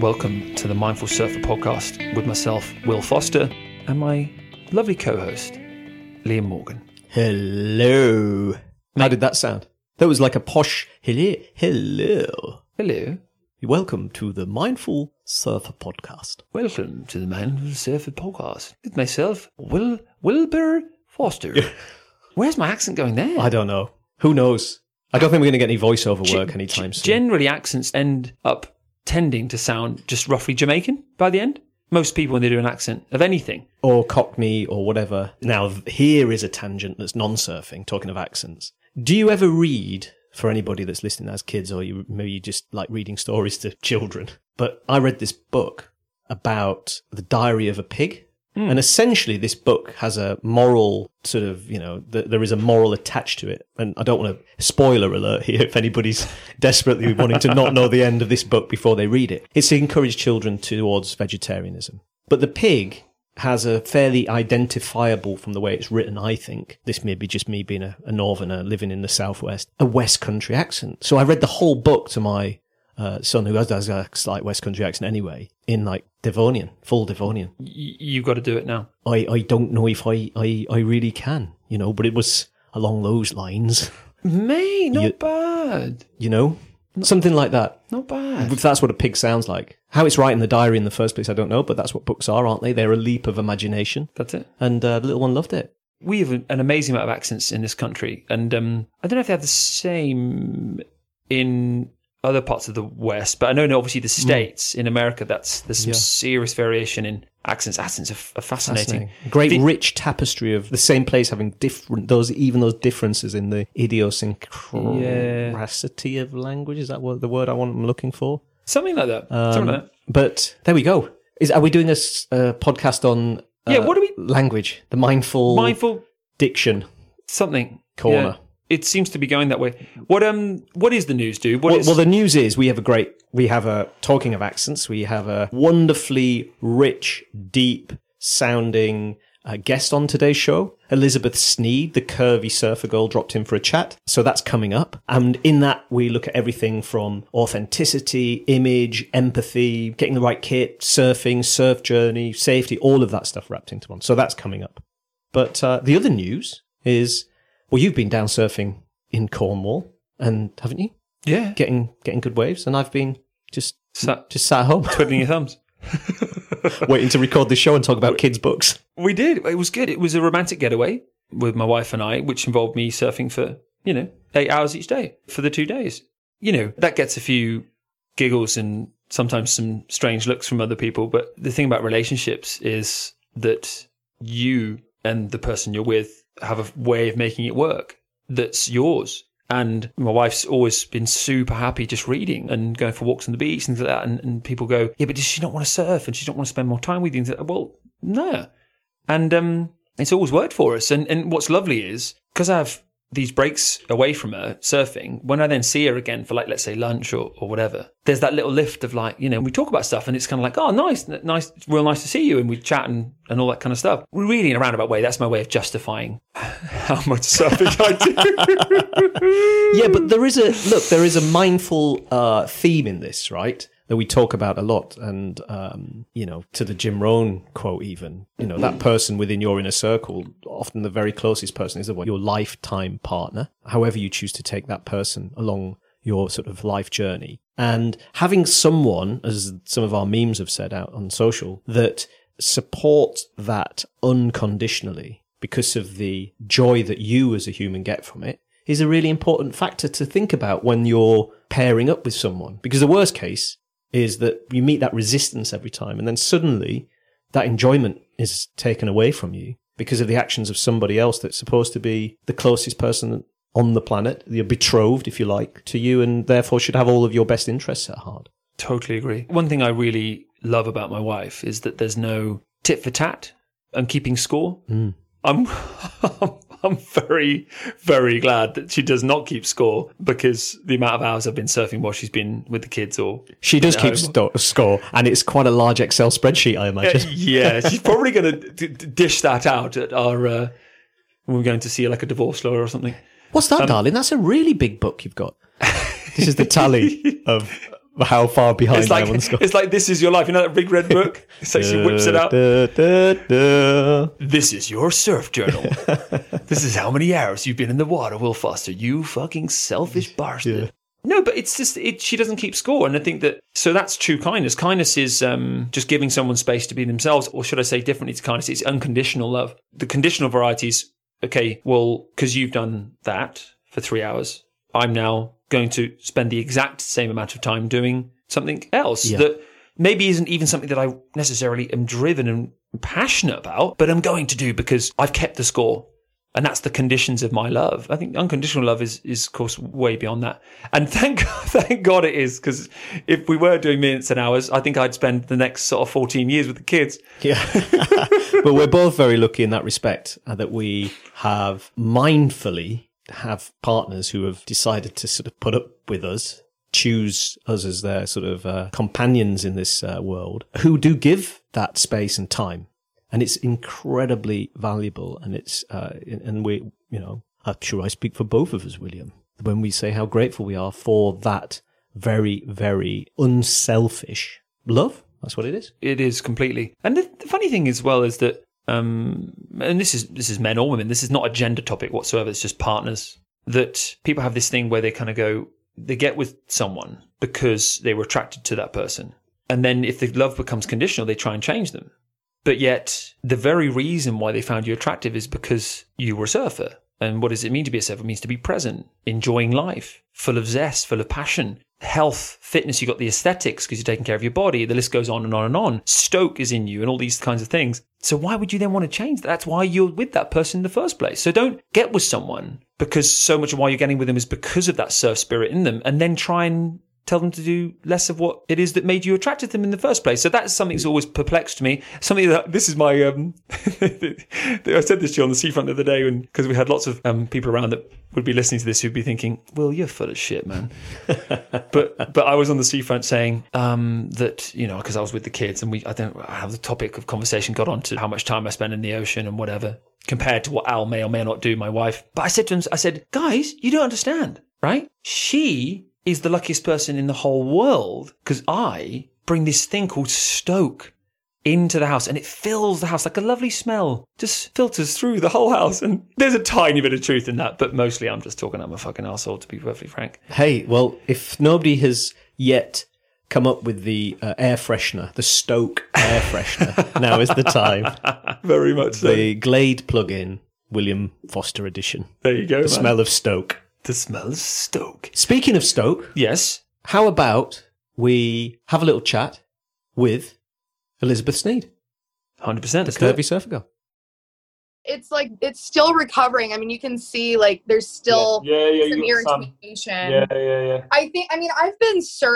Welcome to the Mindful Surfer podcast with myself, Will Foster, and my lovely co-host, Liam Morgan. Hello. How did that sound? That was like a posh hello. Hello. Welcome to the Mindful Surfer podcast. Welcome to the Mindful Surfer podcast. With myself, Wilbur Foster. Where's my accent going there? I don't know. Who knows? I don't think we're going to get any voiceover work anytime soon. Generally, accents end up tending to sound just roughly Jamaican by the end. Most people, when they do an accent of anything. Or Cockney or whatever. Now, here is a tangent that's non-surfing, talking of accents. Do you ever read... For anybody that's listening as kids, or maybe you just like reading stories to children. But I read this book about the diary of a pig. Mm. And essentially this book has a moral sort of, you know, there is a moral attached to it. And I don't want to spoiler alert here if anybody's desperately wanting to not know the end of this book before they read it. It's to encourage children towards vegetarianism. But the pig has a fairly identifiable, from the way it's written, I think, this may be just me being a northerner living in the southwest, a West Country accent. So I read the whole book to my son, who has a slight West Country accent anyway, in like Devonian, full Devonian. You've got to do it now. I don't know if I really can, you know, but it was along those lines. Mate, not bad. You know? Something like that. Not bad. If that's what a pig sounds like. How it's right in the diary in the first place, I don't know, but that's what books are, aren't they? They're a leap of imagination. That's it. And the little one loved it. We have an amazing amount of accents in this country, and I don't know if they have the same in other parts of the West, but I know, obviously, the States in America, there's some serious variation in accents. Accents are fascinating. Great rich tapestry of the same place having those differences in the idiosyncrasy of language. Is that what the word I'm looking for? Something like that. But there we go. Are we doing a podcast on what do we language? The mindful diction something corner. Yeah. It seems to be going that way. What is the news, dude? Well, the news is talking of accents, we have a wonderfully rich, deep sounding guest on today's show. Elizabeth Sneed, the Curvy Surfer Girl, dropped in for a chat. So that's coming up. And in that, we look at everything from authenticity, image, empathy, getting the right kit, surfing, surf journey, safety, all of that stuff wrapped into one. So that's coming up. But the other news is... Well, you've been down surfing in Cornwall, and haven't you? Yeah, getting good waves, and I've been just sat at home twiddling your thumbs, waiting to record this show and talk about kids' books. We did. It was good. It was a romantic getaway with my wife and I, which involved me surfing for 8 hours each day for the 2 days. You know, that gets a few giggles and sometimes some strange looks from other people. But the thing about relationships is that you and the person you're with have a way of making it work that's yours. And my wife's always been super happy just reading and going for walks on the beach and things like that. And people go, yeah, but does she not want to surf? And she don't want to spend more time with you? And well, no. And it's always worked for us. And what's lovely is, because I have these breaks away from her surfing, when I then see her again for, like, let's say lunch or whatever, there's that little lift of, like, you know, we talk about stuff and it's kind of like, oh, nice, real nice to see you. And we chat and all that kind of stuff. Really, in a roundabout way, that's my way of justifying how much surfing I do. Yeah, but there is a mindful theme in this, right? That we talk about a lot, and, to the Jim Rohn quote even, that person within your inner circle, often the very closest person is your lifetime partner, however you choose to take that person along your sort of life journey. And having someone, as some of our memes have said out on social, that supports that unconditionally because of the joy that you as a human get from it, is a really important factor to think about when you're pairing up with someone. Because the worst case is that you meet that resistance every time, and then suddenly that enjoyment is taken away from you because of the actions of somebody else that's supposed to be the closest person on the planet, your betrothed, if you like, to you, and therefore should have all of your best interests at heart. Totally agree. One thing I really love about my wife is that there's no tit for tat and keeping score. Mm. I'm very, very glad that she does not keep score, because the amount of hours I've been surfing while she's been with the kids or... She does keep score, and it's quite a large Excel spreadsheet, I imagine. Yeah, she's probably going to dish that out at our... when we're going to see like a divorce lawyer or something. What's that, darling? That's a really big book you've got. This is the tally of how far behind I am on Scott. It's like This Is Your Life. You know that big red book? It actually whips it out. This is your surf journal. This is how many hours you've been in the water, Will Foster. You fucking selfish bastard. Yeah. No, but it's just, she doesn't keep score. And I think that, so that's true kindness. Kindness is just giving someone space to be themselves, or should I say differently to kindness, it's unconditional love. The conditional variety is, okay, well, because you've done that for 3 hours, I'm now going to spend the exact same amount of time doing something else that maybe isn't even something that I necessarily am driven and passionate about, but I'm going to do because I've kept the score. And that's the conditions of my love. I think unconditional love is of course, way beyond that. And thank God it is, because if we were doing minutes and hours, I think I'd spend the next sort of 14 years with the kids. Yeah. But we're both very lucky in that respect, that we have mindfully have partners who have decided to sort of put up with us, choose us as their sort of companions in this world, who do give that space and time. And it's incredibly valuable, and it's and we, you know, I'm sure I speak for both of us, William, when we say how grateful we are for that very, very unselfish love. That's what it is. It is completely. And the funny thing as well is that, and this is men or women. This is not a gender topic whatsoever. It's just partners, that people have this thing where they kind of go, they get with someone because they were attracted to that person, and then if the love becomes conditional, they try and change them. But yet, the very reason why they found you attractive is because you were a surfer. And what does it mean to be a surfer? It means to be present, enjoying life, full of zest, full of passion, health, fitness. You've got the aesthetics because you're taking care of your body. The list goes on and on and on. Stoke is in you and all these kinds of things. So why would you then want to change that? That's why you're with that person in the first place. So don't get with someone because so much of why you're getting with them is because of that surf spirit in them, and then try and tell them to do less of what it is that made you attracted to them in the first place. So that's something that's always perplexed me. Something that, this is my, I said this to you on the seafront the other day, because we had lots of people around that would be listening to this who'd be thinking, Will, you're full of shit, man. but I was on the seafront saying that, you know, because I was with the kids, and I have the topic of conversation got on to how much time I spend in the ocean and whatever, compared to what Al may or may not do, my wife. But I said to him, guys, you don't understand, right? She is the luckiest person in the whole world because I bring this thing called Stoke into the house, and it fills the house like a lovely smell, just filters through the whole house. And there's a tiny bit of truth in that, but mostly I'm just talking out my fucking asshole, to be perfectly frank. Hey, well, if nobody has yet come up with the air freshener, the Stoke air freshener, now is the time. Very much so. The Glade plug-in, William Foster edition. There you go, the man. Smell of Stoke. The smell of Stoke. Speaking of Stoke. Yes. How about we have a little chat with Elizabeth Sneed? 100%. The Curvy Surfer Girl. It's like, it's still recovering. I mean, you can see like there's still some irritation. Yeah. I've been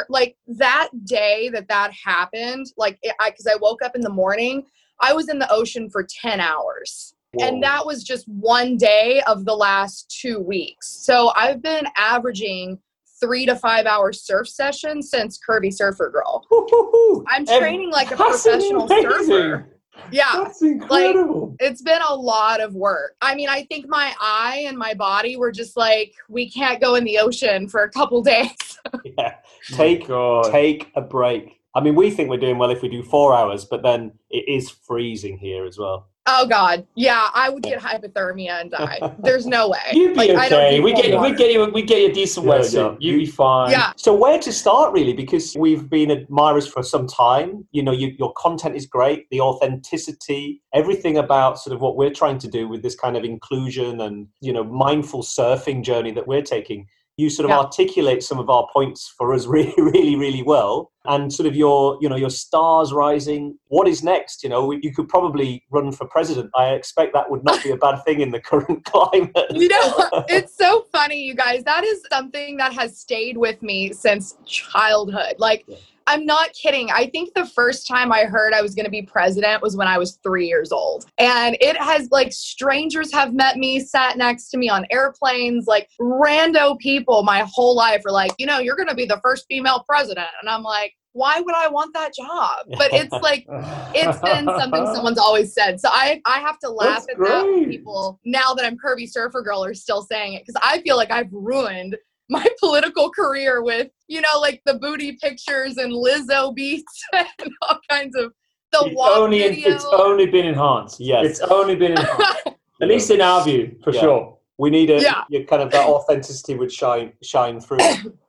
like that day that happened, like because I woke up in the morning, I was in the ocean for 10 hours. Whoa. And that was just one day of the last 2 weeks. So I've been averaging 3 to 5 hour surf sessions since Curvy Surfer Girl. I'm training like a professional surfer. Yeah. That's incredible. Like, it's been a lot of work. I mean, I think my eye and my body were just like, we can't go in the ocean for a couple days. Yeah. Take a break. I mean, we think we're doing well if we do 4 hours, but then it is freezing here as well. Oh God, yeah, I would get hypothermia and die. There's no way. You'd be okay. We get you a decent wetsuit. You'd be fine. Yeah. So where to start really? Because we've been admirers for some time. You know, your content is great. The authenticity, everything about sort of what we're trying to do with this kind of inclusion and, you know, mindful surfing journey that we're taking. You sort of articulate some of our points for us really, really, really well. And sort of your stars rising. What is next? You know, you could probably run for president. I expect that would not be a bad thing in the current climate. You know, it's so funny, you guys. That is something that has stayed with me since childhood. Like, I'm not kidding. I think the first time I heard I was going to be president was when I was 3 years old. And it has, like, strangers have met me, sat next to me on airplanes, like rando people my whole life are like, you know, you're going to be the first female president. And I'm like, why would I want that job? But it's like, it's been something someone's always said. So I have to laugh at that when people, now that I'm Curvy Surfer Girl, are still saying it. Because I feel like I've ruined my political career with, you know, like the booty pictures and Lizzo beats and all kinds of the walk video. It's only been enhanced. Yes. It's only been enhanced. At least in our view, for sure. We need a kind of that authenticity would shine through.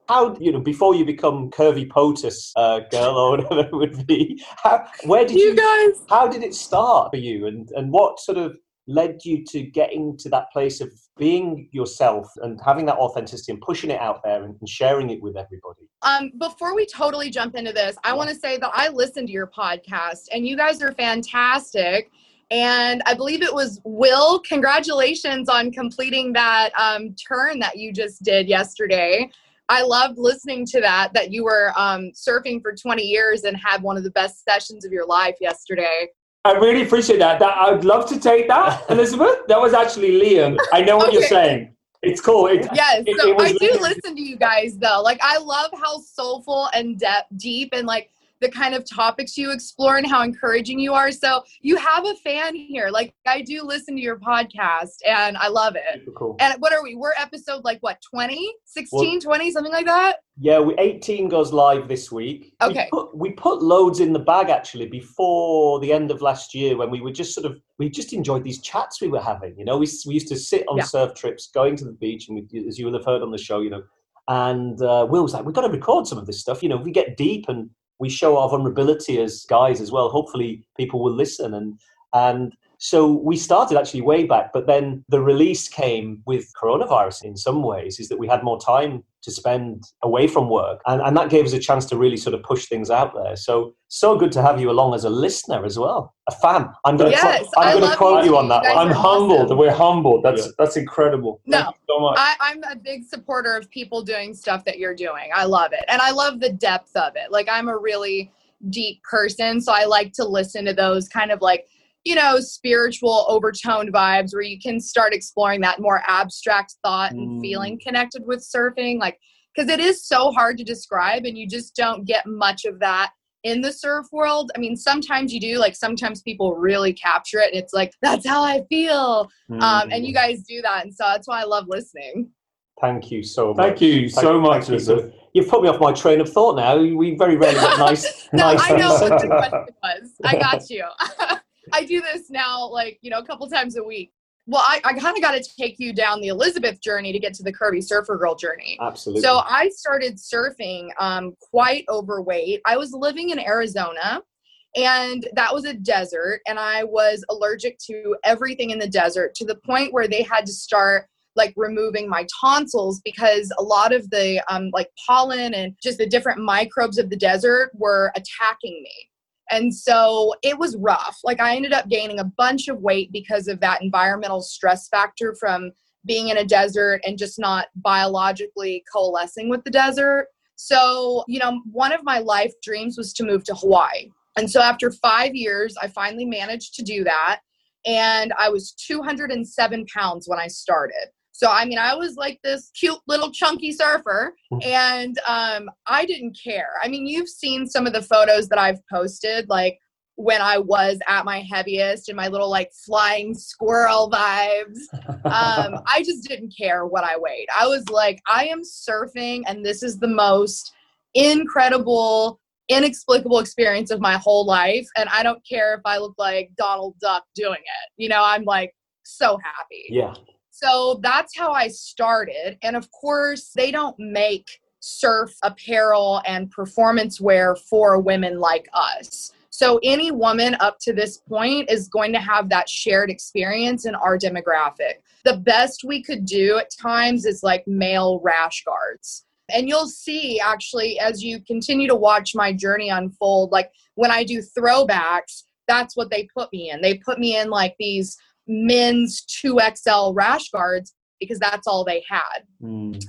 How, you know, before you become Curvy POTUS girl or whatever it would be, how did it start for you, and what sort of led you to getting to that place of being yourself and having that authenticity and pushing it out there and sharing it with everybody? Before we totally jump into this, I want to say that I listened to your podcast and you guys are fantastic. And I believe it was Will. Congratulations on completing that turn that you just did yesterday. I loved listening to that you were surfing for 20 years and had one of the best sessions of your life yesterday. I really appreciate that. I'd love to take that, Elizabeth. That was actually Liam. I know what you're saying. It's cool. I do listen to you guys, though. Like, I love how soulful and deep and, like, the kind of topics you explore and how encouraging you are. So you have a fan here. Like, I do listen to your podcast and I love it. Super cool. And what are we? We're episode 20, something like that? Yeah, 18 goes live this week. Okay. We put loads in the bag actually before the end of last year when we were just we just enjoyed these chats we were having. You know, we used to sit on surf trips, going to the beach, and we, as you will have heard on the show, you know, and Will was like, we've got to record some of this stuff. You know, we get deep and we show our vulnerability as guys as well. Hopefully people will listen. And so we started actually way back, but then the release came with coronavirus in some ways, is that we had more time to spend away from work. And that gave us a chance to really sort of push things out there. So good to have you along as a listener as well, a fan. I'm going to quote you on that. I'm humbled. Awesome. We're humbled. That's incredible. Thank you so much. I'm a big supporter of people doing stuff that you're doing. I love it. And I love the depth of it. Like, I'm a really deep person, so I like to listen to those kind of like, you know, spiritual overtone vibes where you can start exploring that more abstract thought and feeling connected with surfing. Like, because it is so hard to describe and you just don't get much of that in the surf world. I mean, sometimes you do, like, sometimes people really capture it and it's like, that's how I feel. And you guys do that. And so that's why I love listening. Thank you so much. Thank you so much. You've put me off my train of thought now. We very rarely get nice. I know what the question was. I got you. I do this now, like, you know, a couple times a week. Well, I kind of got to take you down the Elizabeth journey to get to the Curvy Surfer Girl journey. Absolutely. So I started surfing quite overweight. I was living in Arizona, and that was a desert, and I was allergic to everything in the desert to the point where they had to start, like, removing my tonsils because a lot of the, like, pollen and just the different microbes of the desert were attacking me. And so it was rough. Like, I ended up gaining a bunch of weight because of that environmental stress factor from being in a desert and just not biologically coalescing with the desert. So, you know, one of my life dreams was to move to Hawaii. And so after 5 years, I finally managed to do that. And I was 207 pounds when I started. So, I mean, I was like this cute little chunky surfer, and I didn't care. I mean, you've seen some of the photos that I've posted, like when I was at my heaviest and my little like flying squirrel vibes. I just didn't care what I weighed. I was like, I am surfing, and this is the most incredible, inexplicable experience of my whole life. And I don't care if I look like Donald Duck doing it. You know, I'm like so happy. Yeah. So that's how I started. And of course, they don't make surf apparel and performance wear for women like us. So any woman up to this point is going to have that shared experience in our demographic. The best we could do at times is like male rash guards. And you'll see actually, as you continue to watch my journey unfold, like when I do throwbacks, that's what they put me in. They put me in like these men's 2XL rash guards because that's all they had.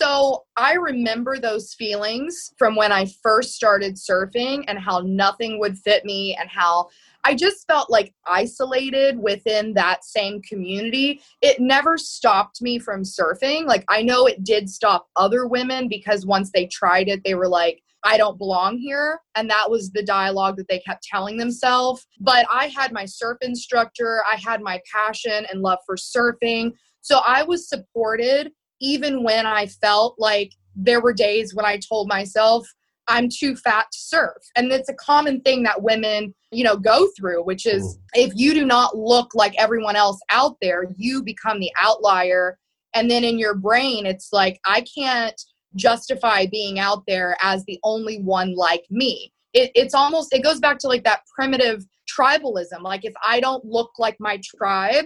So I remember those feelings from when I first started surfing and how nothing would fit me and how I just felt like isolated within that same community. It never stopped me from surfing. Like, I know it did stop other women because once they tried it, they were like, I don't belong here. And that was the dialogue that they kept telling themselves. But I had my surf instructor, I had my passion and love for surfing. So I was supported even when I felt like there were days when I told myself, I'm too fat to surf. And it's a common thing that women, you know, go through, which is if you do not look like everyone else out there, you become the outlier. And then in your brain, it's like, I can't justify being out there as the only one like me. It's almost, it goes back to like that primitive tribalism. Like if I don't look like my tribe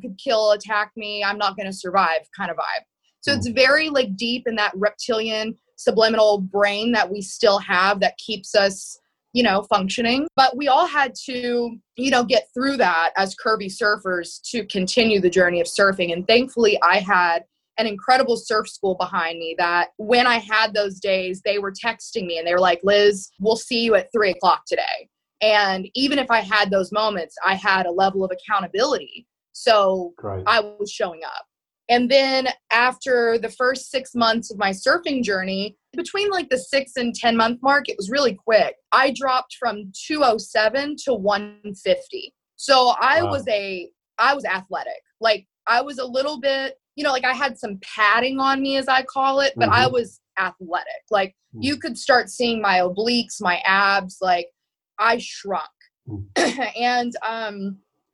could kill, attack me. I'm not going to survive kind of vibe. So it's very like deep in that reptilian subliminal brain that we still have that keeps us, you know, functioning. But we all had to, you know, get through that as curvy surfers to continue the journey of surfing. And thankfully I had an incredible surf school behind me that when I had those days, they were texting me and they were like, Liz, we'll see you at 3 o'clock today. And even if I had those moments, I had a level of accountability. So great. I was showing up. And then after the first 6 months of my surfing journey, between like the 6 and 10 month mark, it was really quick. I dropped from 207 to 150. So I wow. I was athletic. Like I was a little bit, you know, like I had some padding on me as I call it, but I was athletic. Like you could start seeing my obliques, my abs, like I shrunk. And,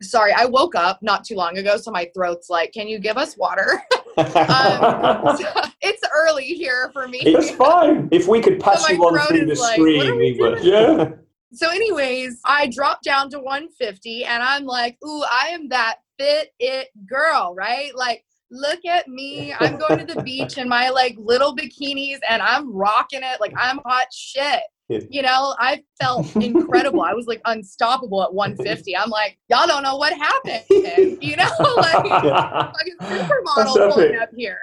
sorry, I woke up not too long ago, so my throat's like, can you give us water? So it's early here for me. It's fine. If we could pass you on through the screen, we would. Yeah. So anyways, I dropped down to 150, and I'm like, ooh, I am that fit it girl, right? Like, look at me. I'm going to the beach in my, like, little bikinis, and I'm rocking it. Like, I'm hot shit. You know, I felt incredible. I was like unstoppable at 150. I'm like, y'all don't know what happened. You know, like fucking supermodel pulling up here.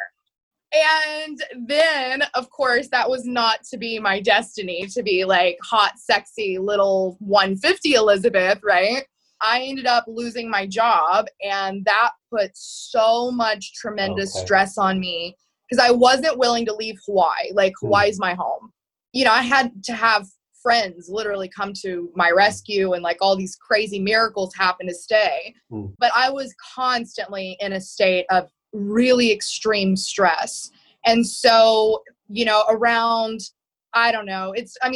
And then, of course, that was not to be my destiny to be like hot, sexy little 150 Elizabeth, right? I ended up losing my job, and that put so much tremendous stress on me because I wasn't willing to leave Hawaii. Like Hawaii's my home. You know, I had to have friends literally come to my rescue and like all these crazy miracles happen to stay. But I was constantly in a state of really extreme stress. And so, you know, around, I don't know,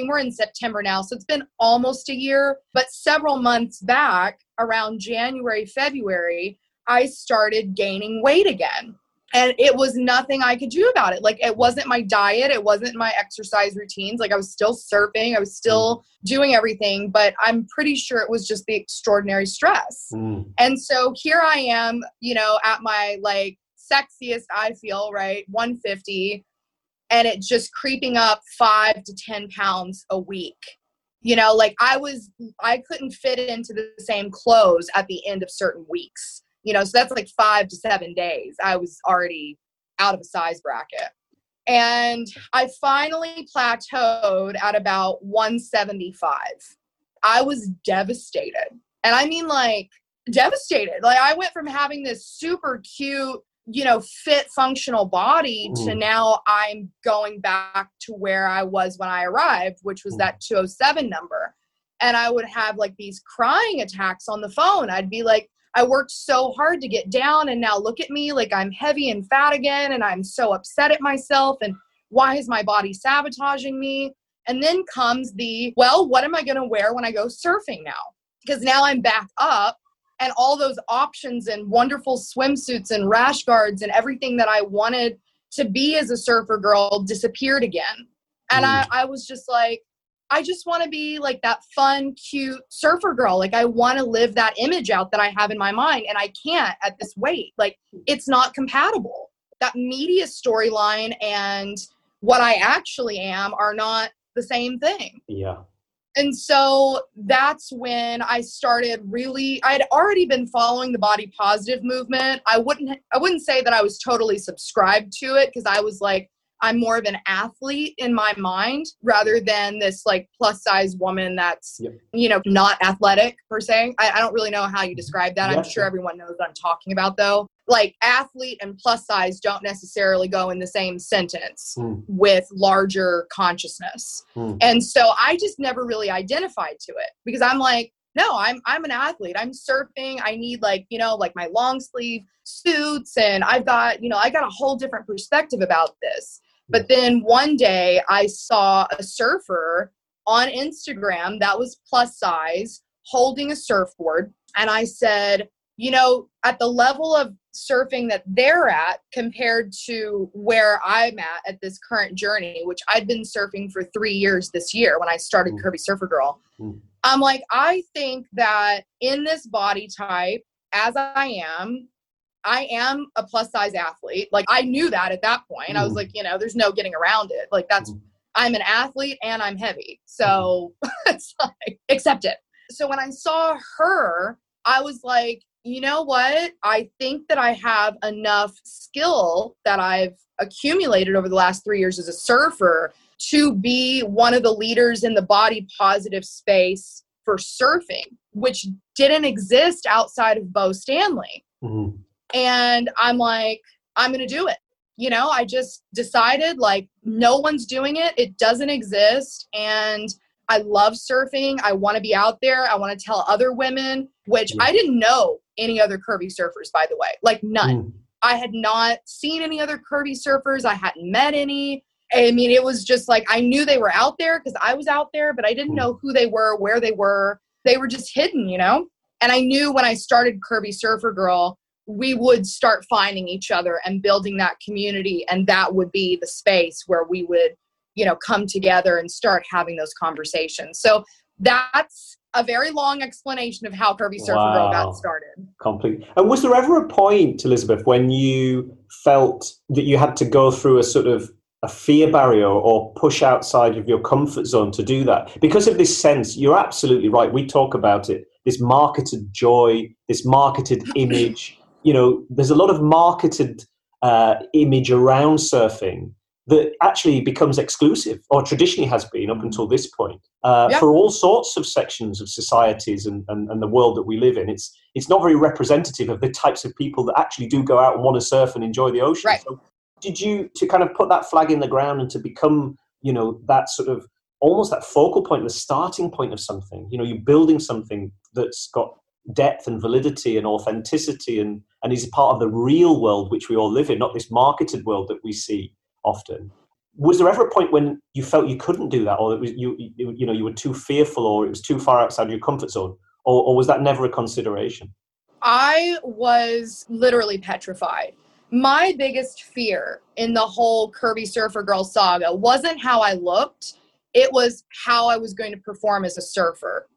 we're in September now, so it's been almost a year, but several months back around January, February, I started gaining weight again. And it was nothing I could do about it. Like, it wasn't my diet. It wasn't my exercise routines. Like, I was still surfing. I was still doing everything. But I'm pretty sure it was just the extraordinary stress. And so here I am, you know, at my, like, sexiest, I feel, right, 150. And it just creeping up 5 to 10 pounds a week. You know, like, I couldn't fit into the same clothes at the end of certain weeks. You know, so that's like 5 to 7 days. I was already out of a size bracket. And I finally plateaued at about 175. I was devastated. And I mean, like, devastated. Like, I went from having this super cute, you know, fit, functional body to now I'm going back to where I was when I arrived, which was that 207 number. And I would have like these crying attacks on the phone. I'd be like, I worked so hard to get down, and now look at me, like I'm heavy and fat again, and I'm so upset at myself, and why is my body sabotaging me? And then comes the, well, what am I going to wear when I go surfing now? Because now I'm back up, and all those options and wonderful swimsuits and rash guards and everything that I wanted to be as a surfer girl disappeared again. And I was just like, I just want to be like that fun, cute surfer girl. Like, I want to live that image out that I have in my mind, and I can't at this weight. Like, it's not compatible. That media storyline and what I actually am are not the same thing. Yeah. And so that's when I started really, I had already been following the body positive movement. I wouldn't say that I was totally subscribed to it, because I was like, I'm more of an athlete in my mind rather than this like plus size woman that's, you know, not athletic per se. I don't really know how you describe that. Yeah. I'm sure everyone knows what I'm talking about though. Like, athlete and plus size don't necessarily go in the same sentence with larger consciousness. And so I just never really identified to it, because I'm like, no, I'm an athlete. I'm surfing. I need, like, you know, like my long sleeve suits, and I've got, you know, I got a whole different perspective about this. But then one day I saw a surfer on Instagram that was plus size holding a surfboard. And I said, you know, at the level of surfing that they're at compared to where I'm at this current journey, which I'd been surfing for 3 years this year when I started Curvy Surfer Girl. I'm like, I think that in this body type, as I am a plus size athlete. Like I knew that at that point. I was like, you know, there's no getting around it. Like that's, I'm an athlete and I'm heavy. So it's like, accept it. So when I saw her, I was like, you know what? I think that I have enough skill that I've accumulated over the last 3 years as a surfer to be one of the leaders in the body positive space for surfing, which didn't exist outside of Bo Stanley. And I'm like, I'm going to do it. You know, I just decided like no one's doing it. It doesn't exist. And I love surfing. I want to be out there. I want to tell other women, which I didn't know any other curvy surfers, by the way, like none. I had not seen any other curvy surfers. I hadn't met any. I mean, it was just like, I knew they were out there because I was out there, but I didn't know who they were, where they were. They were just hidden, you know? And I knew when I started Curvy Surfer Girl, we would start finding each other and building that community. And that would be the space where we would, you know, come together and start having those conversations. So that's a very long explanation of how Curvy Surfer Girl got started. Completely. And was there ever a point, Elizabeth, when you felt that you had to go through a sort of a fear barrier or push outside of your comfort zone to do that? Because of this sense, you're absolutely right. We talk about it, this marketed joy, this marketed image. You know, there's a lot of marketed image around surfing that actually becomes exclusive, or traditionally has been up until this point, for all sorts of sections of societies and the world that we live in. It's not very representative of the types of people that actually do go out and want to surf and enjoy the ocean. Right. So did you, to kind of put that flag in the ground and to become, you know, that sort of almost that focal point, the starting point of something, you know, you're building something that's got depth and validity and authenticity and is part of the real world which we all live in, not this marketed world that we see often. Was there ever a point when you felt you couldn't do that, or it was you know you were too fearful, or it was too far outside your comfort zone, or was that never a consideration? I was literally petrified. My biggest fear in the whole Curvy Surfer Girl saga wasn't how I looked, it was how I was going to perform as a surfer.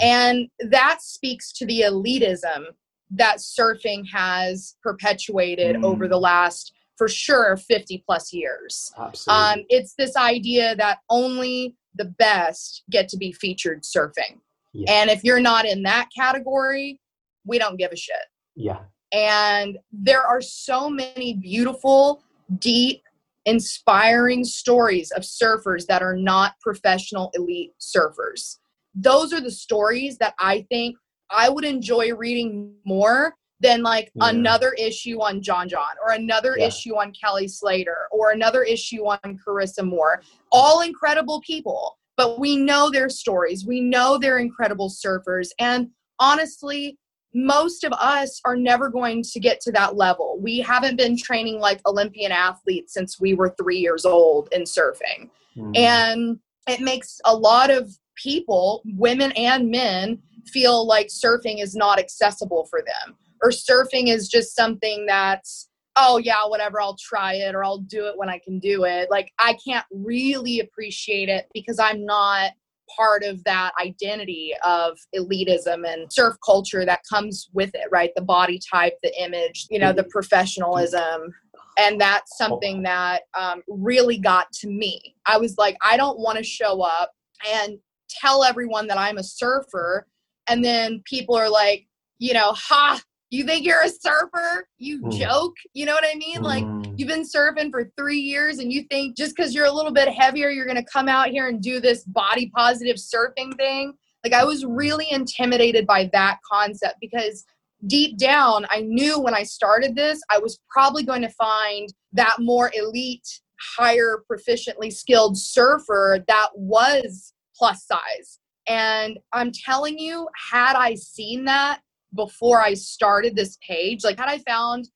And that speaks to the elitism that surfing has perpetuated over the last, for sure, 50 plus years. Absolutely. It's this idea that only the best get to be featured surfing. Yeah. And if you're not in that category, we don't give a shit. Yeah. And there are so many beautiful, deep, inspiring stories of surfers that are not professional elite surfers. Those are the stories that I think I would enjoy reading more than like another issue on John John, or another issue on Kelly Slater, or another issue on Carissa Moore. All incredible people, but we know their stories. We know they're incredible surfers. And honestly, most of us are never going to get to that level. We haven't been training like Olympian athletes since we were 3 years old in surfing. And it makes a lot of people, women and men, feel like surfing is not accessible for them, or surfing is just something that's, oh yeah, whatever, I'll try it, or I'll do it when I can do it. Like I can't really appreciate it because I'm not part of that identity of elitism and surf culture that comes with it, right? The body type, the image, you know, the professionalism. And that's something that really got to me. I was like, I don't want to show up and tell everyone that I'm a surfer, and then people are like, you know, ha, you think you're a surfer? You joke. You know what I mean? Like, you've been surfing for 3 years and you think just because you're a little bit heavier, you're going to come out here and do this body positive surfing thing. Like, I was really intimidated by that concept because deep down, I knew when I started this, I was probably going to find that more elite, higher, proficiently skilled surfer that was plus size. And I'm telling you, had I seen that before I started this page, like had I found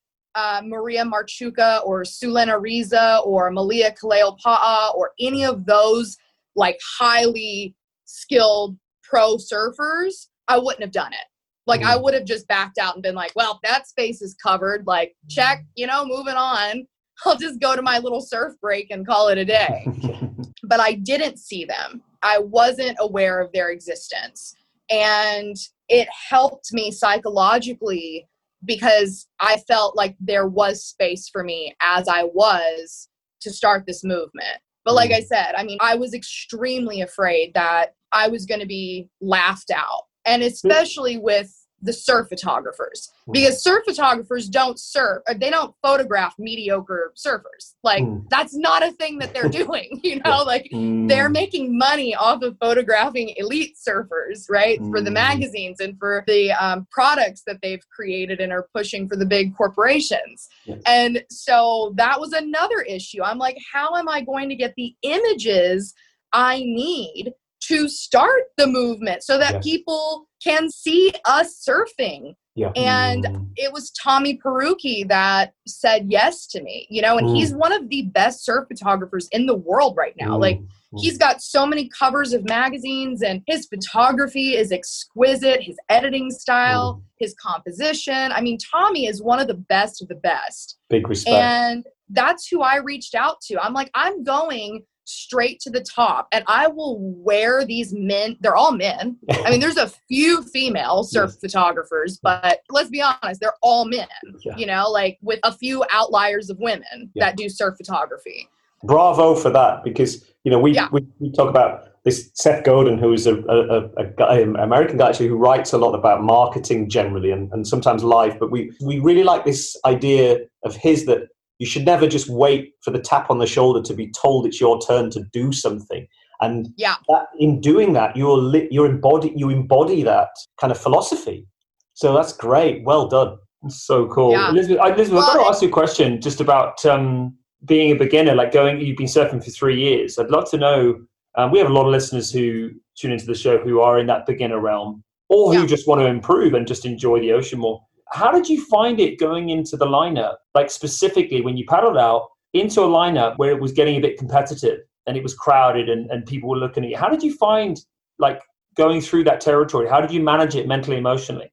Maria Marchuca or Sulena Riza or Malia Kaleopaa or any of those like highly skilled pro surfers, I wouldn't have done it. Like I would have just backed out and been like, well, that space is covered. Like check, you know, moving on. I'll just go to my little surf break and call it a day. But I didn't see them. I wasn't aware of their existence. And it helped me psychologically because I felt like there was space for me as I was to start this movement. But like I said, I mean, I was extremely afraid that I was going to be laughed out. And especially with the surf photographers, because surf photographers don't surf, or they don't photograph mediocre surfers. Like that's not a thing that they're doing, you know, like they're making money off of photographing elite surfers, right? For the magazines and for the products that they've created and are pushing for the big corporations. Yes. And so that was another issue. I'm like, how am I going to get the images I need to start the movement so that people can see us surfing? And it was Tommy Perucci that said yes to me, you know, and he's one of the best surf photographers in the world right now. Like he's got so many covers of magazines and his photography is exquisite, his editing style, his composition. I mean, Tommy is one of the best, big respect. And that's who I reached out to. I'm like, I'm going straight to the top and I will wear these men. They're all men. I mean, there's a few female surf photographers, but let's be honest, they're all men, you know, like with a few outliers of women that do surf photography. Bravo for that, because, you know, we talk about this Seth Godin, who's a guy, an American guy actually, who writes a lot about marketing generally and sometimes life, but we really like this idea of his that you should never just wait for the tap on the shoulder to be told it's your turn to do something. And that, in doing that, you embody that kind of philosophy. So that's great. Well done. So cool. Yeah. Elizabeth, I've got to ask you a question just about being a beginner, like you've been surfing for 3 years. I'd love to know, we have a lot of listeners who tune into the show who are in that beginner realm or who just want to improve and just enjoy the ocean more. How did you find it going into the lineup, like specifically when you paddled out into a lineup where it was getting a bit competitive and it was crowded and people were looking at you? How did you find like going through that territory? How did you manage it mentally, emotionally?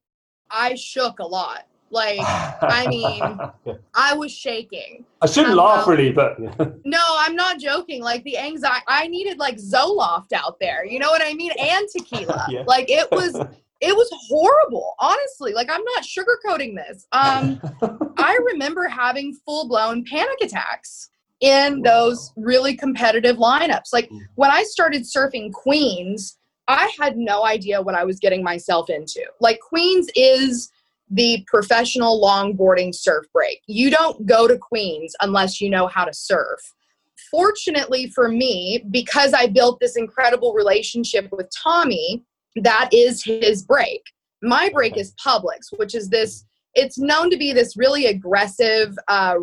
I shook a lot. Like, I mean, I was shaking. I shouldn't laugh really, but... No, I'm not joking. Like the anxiety, I needed like Zoloft out there. You know what I mean? And tequila. Like it was horrible, honestly. Like, I'm not sugarcoating this. I remember having full-blown panic attacks in those really competitive lineups. Like, when I started surfing Queens, I had no idea what I was getting myself into. Like, Queens is the professional longboarding surf break. You don't go to Queens unless you know how to surf. Fortunately for me, because I built this incredible relationship with Tommy, that is his break. My break is Publix, which is this, it's known to be this really aggressive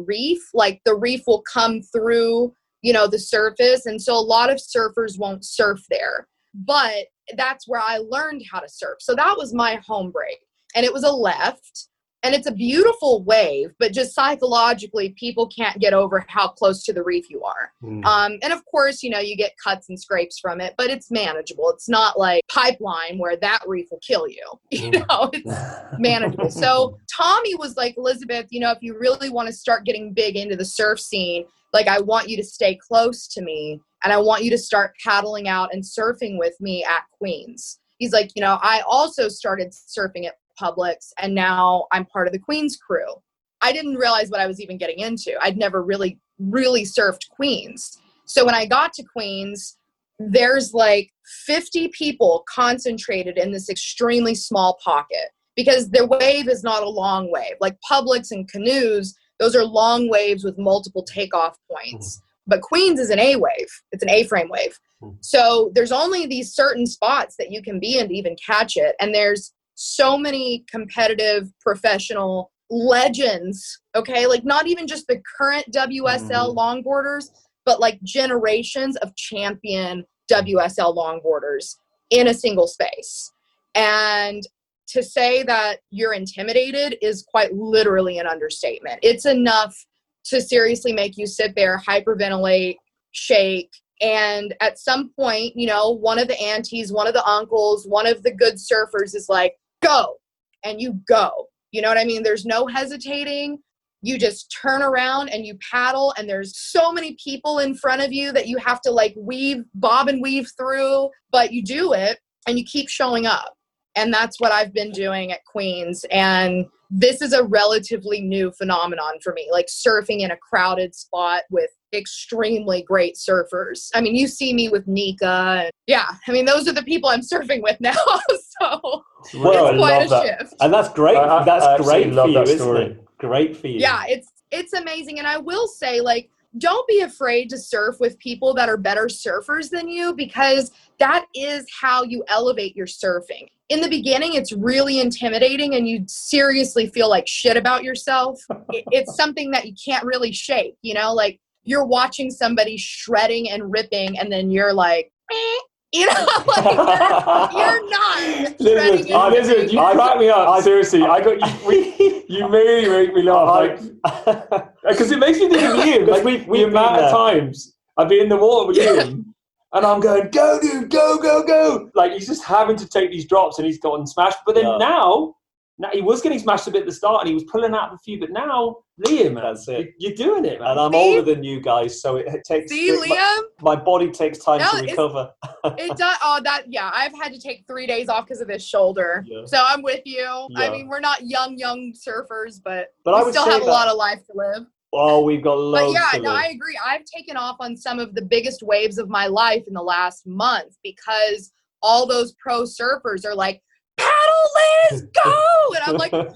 reef. Like the reef will come through, you know, the surface. And so a lot of surfers won't surf there, but that's where I learned how to surf. So that was my home break and it was a left and it's a beautiful wave, but just psychologically people can't get over how close to the reef you are. And of course, you know, you get cuts and scrapes from it, but it's manageable. It's not like Pipeline where that reef will kill you, you know, it's manageable. So Tommy was like, Elizabeth, you know, if you really want to start getting big into the surf scene, like I want you to stay close to me and I want you to start paddling out and surfing with me at Queens. He's like, you know, I also started surfing at Publix and now I'm part of the Queens crew. I didn't realize what I was even getting into. I'd never really surfed Queens. So when I got to Queens, there's like 50 people concentrated in this extremely small pocket because their wave is not a long wave. Like Publix and canoes, those are long waves with multiple takeoff points. But Queens is an A wave. It's an A-frame wave. So there's only these certain spots that you can be in to even catch it. And there's so many competitive professional legends, okay? Like not even just the current WSL longboarders, but like generations of champion WSL longboarders in a single space. And to say that you're intimidated is quite literally an understatement. It's enough to seriously make you sit there, hyperventilate, shake. And at some point, you know, one of the aunties, one of the uncles, one of the good surfers is like, go. And you go. You know what I mean? There's no hesitating. You just turn around and you paddle, and there's so many people in front of you that you have to like bob and weave through, but you do it and you keep showing up. And that's what I've been doing at Queens. And this is a relatively new phenomenon for me, like surfing in a crowded spot with extremely great surfers. I mean, you see me with Nika. And yeah. I mean, those are the people I'm surfing with now. So well, it's quite a shift. And that's great. That's great for you, isn't it? Great for you. Yeah, it's amazing. And I will say, like, don't be afraid to surf with people that are better surfers than you, because that is how you elevate your surfing. In the beginning, it's really intimidating and you seriously feel like shit about yourself. It's something that you can't really shake, you know, like you're watching somebody shredding and ripping and then you're like, eh. You know, like you're not. Lizard, you crack me up. Seriously, I got you really make me laugh, because it makes me think of Liam. Like we the amount of times I've been in the water with Liam, and I'm going, go dude, go, go, go. Like he's just having to take these drops, and he's gotten smashed. But then now he was getting smashed a bit at the start, and he was pulling out a few. But now Liam, that's it. You're doing it, man. And I'm older than you guys, so it takes. See, Liam, my body takes time to recover. It does. Oh, that. Yeah, I've had to take 3 days off because of this shoulder. Yeah. So I'm with you. Yeah. I mean, we're not young surfers, but we still have a lot of life to live. Oh, we've got loads. But yeah, I agree. I've taken off on some of the biggest waves of my life in the last month because all those pro surfers are like, paddle, Liz, go! And I'm like, okay!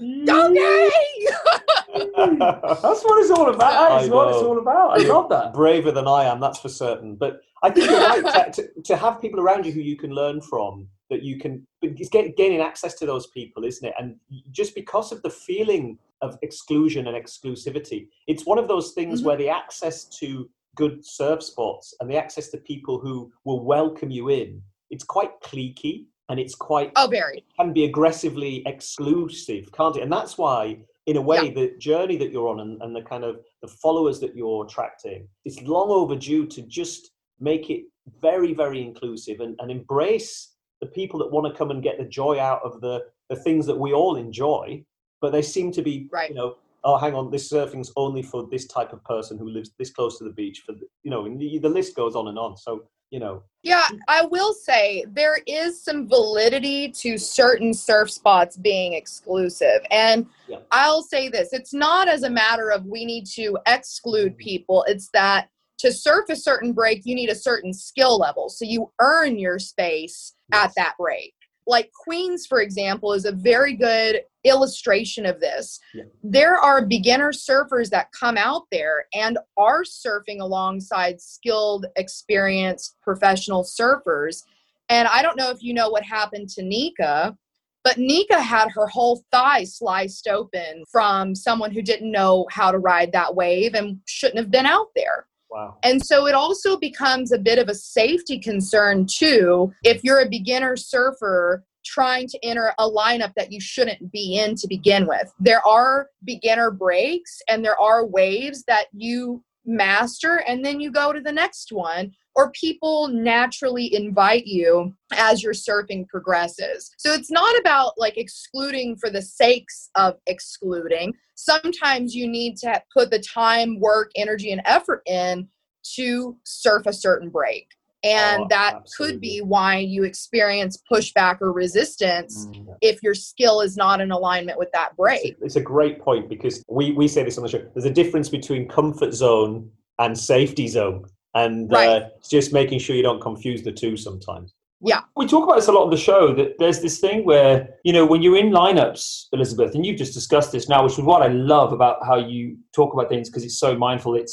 That's what it's all about. That's what it's all about. I love that. Braver than I am, that's for certain. But I think you're right, to have people around you who you can learn from, that you can, it's gaining access to those people, isn't it? And just because of the feeling of exclusion and exclusivity, it's one of those things where the access to good surf spots and the access to people who will welcome you in, it's quite cliquey. And it's quite, it can be aggressively exclusive, can't it? And that's why, in a way, the journey that you're on and the kind of the followers that you're attracting, it's long overdue to just make it very, very inclusive and embrace the people that want to come and get the joy out of the things that we all enjoy. But they seem to be, you know, oh, hang on, this surfing's only for this type of person who lives this close to the beach. For the, you know, and the list goes on and on. So. You know. Yeah, I will say there is some validity to certain surf spots being exclusive. And I'll say this, it's not as a matter of we need to exclude people. It's that to surf a certain break, you need a certain skill level. So you earn your space at that break. Like Queens, for example, is a very good illustration of this. Yeah. There are beginner surfers that come out there and are surfing alongside skilled, experienced, professional surfers. And I don't know if you know what happened to Nika, but Nika had her whole thigh sliced open from someone who didn't know how to ride that wave and shouldn't have been out there. Wow. And so it also becomes a bit of a safety concern too, if you're a beginner surfer trying to enter a lineup that you shouldn't be in to begin with. There are beginner breaks and there are waves that you master and then you go to the next one, or people naturally invite you as your surfing progresses. So it's not about like excluding for the sakes of excluding. Sometimes you need to put the time, work, energy, and effort in to surf a certain break. And that could be why you experience pushback or resistance if your skill is not in alignment with that break. It's a great point, because we say this on the show. There's a difference between comfort zone and safety zone. And it's just making sure you don't confuse the two sometimes. Yeah. We talk about this a lot on the show, that there's this thing where, you know, when you're in lineups, Elizabeth, and you've just discussed this now, which is what I love about how you talk about things, because it's so mindful. It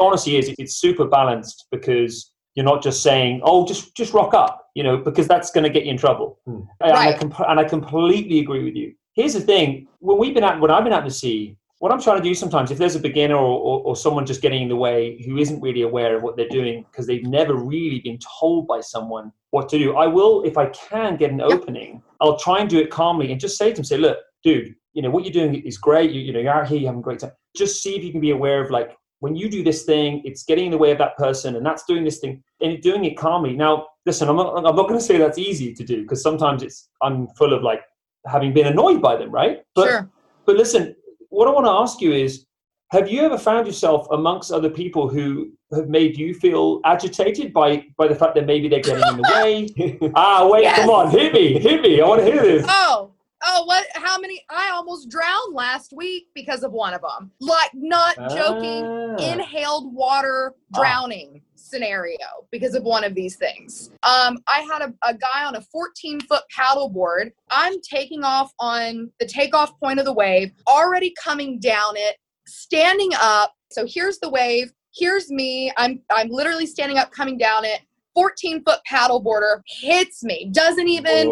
honestly is. It's super balanced, because you're not just saying, oh, just rock up, you know, because that's going to get you in trouble. And I completely agree with you. Here's the thing. When I've been out to sea, what I'm trying to do sometimes, if there's a beginner or someone just getting in the way who isn't really aware of what they're doing because they've never really been told by someone what to do, I will, if I can get an opening, I'll try and do it calmly and just say to him, say, look, dude, you know, what you're doing is great. You know, you're out here, you're having a great time. Just see if you can be aware of, like, when you do this thing, it's getting in the way of that person, and that's doing this thing, and doing it calmly. Now, listen, I'm not going to say that's easy to do, because sometimes I'm full of, like, having been annoyed by them, right? But, sure. But listen, what I want to ask you is, have you ever found yourself amongst other people who have made you feel agitated by the fact that maybe they're getting in the way? Yes. Come on, hit me. I want to hear this. Oh, what? How many? I almost drowned last week because of one of them. Like, not joking, inhaled water drowning scenario because of one of these things. I had a guy on a 14-foot paddleboard. I'm taking off on the takeoff point of the wave, already coming down it, standing up. So here's the wave. Here's me. I'm literally standing up, coming down it. 14-foot paddleboarder hits me, doesn't even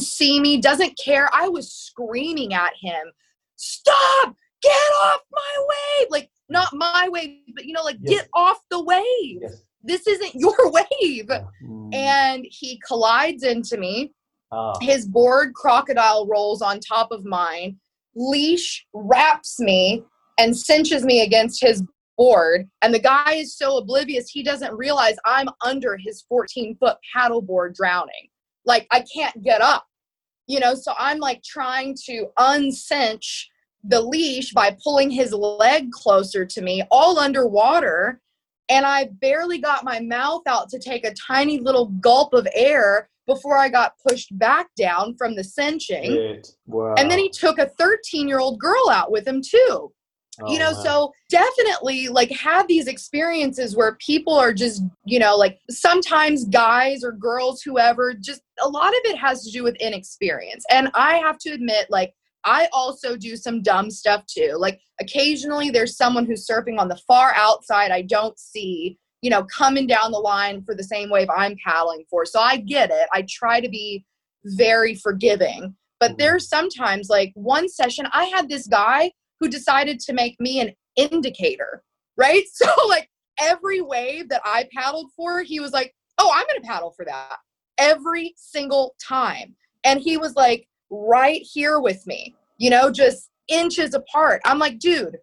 see me, doesn't care. I was screaming at him, stop, get off my wave. Like, not my wave, but, you know, like, yes, get off the wave. Yes. This isn't your wave. Mm. And he collides into me. His board crocodile rolls on top of mine, leash wraps me and cinches me against his board, and the guy is so oblivious he doesn't realize I'm under his 14-foot paddleboard drowning. Like, I can't get up, you know. So I'm, like, trying to uncinch the leash by pulling his leg closer to me, all underwater, and I barely got my mouth out to take a tiny little gulp of air before I got pushed back down from the cinching. Wow. And then he took a 13-year-old girl out with him too. You know, so definitely, like, have these experiences where people are just, you know, like, sometimes guys or girls, whoever, just a lot of it has to do with inexperience. And I have to admit, like, I also do some dumb stuff too. Like, occasionally there's someone who's surfing on the far outside I don't see, you know, coming down the line for the same wave I'm paddling for. So I get it. I try to be very forgiving. But there's sometimes, like, one session I had this guy who decided to make me an indicator, right? So, like, every wave that I paddled for, he was like, oh, I'm going to paddle for that, every single time. And he was, like, right here with me, you know, just inches apart. I'm like, dude,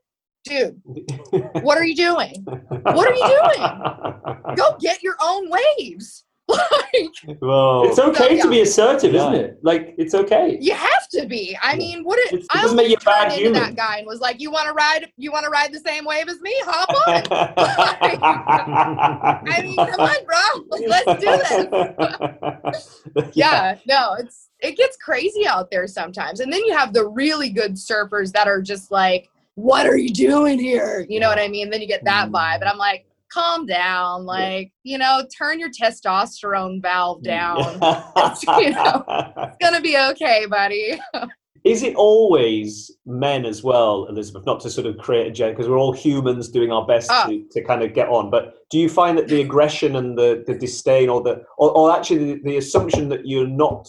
what are you doing? What are you doing? Go get your own waves. Like, whoa. It's okay to be assertive, isn't it? Like, it's okay. You have to be. I mean, I was turned into that guy and was like, you want to ride the same wave as me? Hop on. Like, I mean, come on, bro. Like, let's do this. Yeah, no, it gets crazy out there sometimes. And then you have the really good surfers that are just like, what are you doing here? You know what I mean? Then you get that vibe. And I'm like, calm down, like, you know, turn your testosterone valve down. You know, it's gonna be okay, buddy. Is it always men as well, Elizabeth, not to sort of create a joke, because we're all humans doing our best to kind of get on, but do you find that the aggression and the disdain or actually the assumption that you're not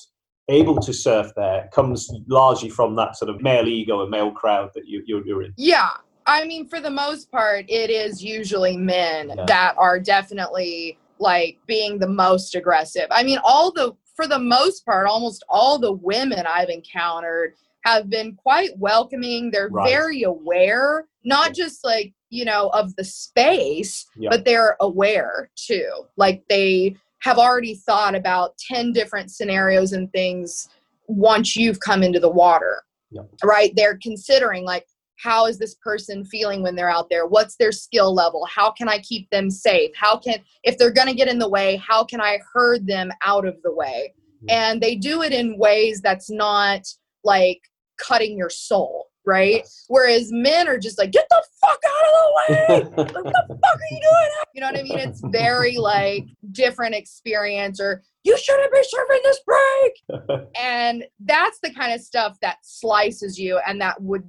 able to surf there comes largely from that sort of male ego and male crowd that you're in? Yeah, I mean, for the most part, it is usually men that are definitely, like, being the most aggressive. I mean, for the most part, almost all the women I've encountered have been quite welcoming. They're very aware, not just, like, you know, of the space, but they're aware too. Like, they have already thought about 10 different scenarios and things once you've come into the water, right? They're considering, like, how is this person feeling when they're out there? What's their skill level? How can I keep them safe? If they're going to get in the way, how can I herd them out of the way? And they do it in ways that's not, like, cutting your soul, right? Yes. Whereas men are just like, get the fuck out of the way! What the fuck are you doing? You know what I mean? It's very, like, different experience, or you shouldn't be surfing this break. And that's the kind of stuff that slices you, and that would,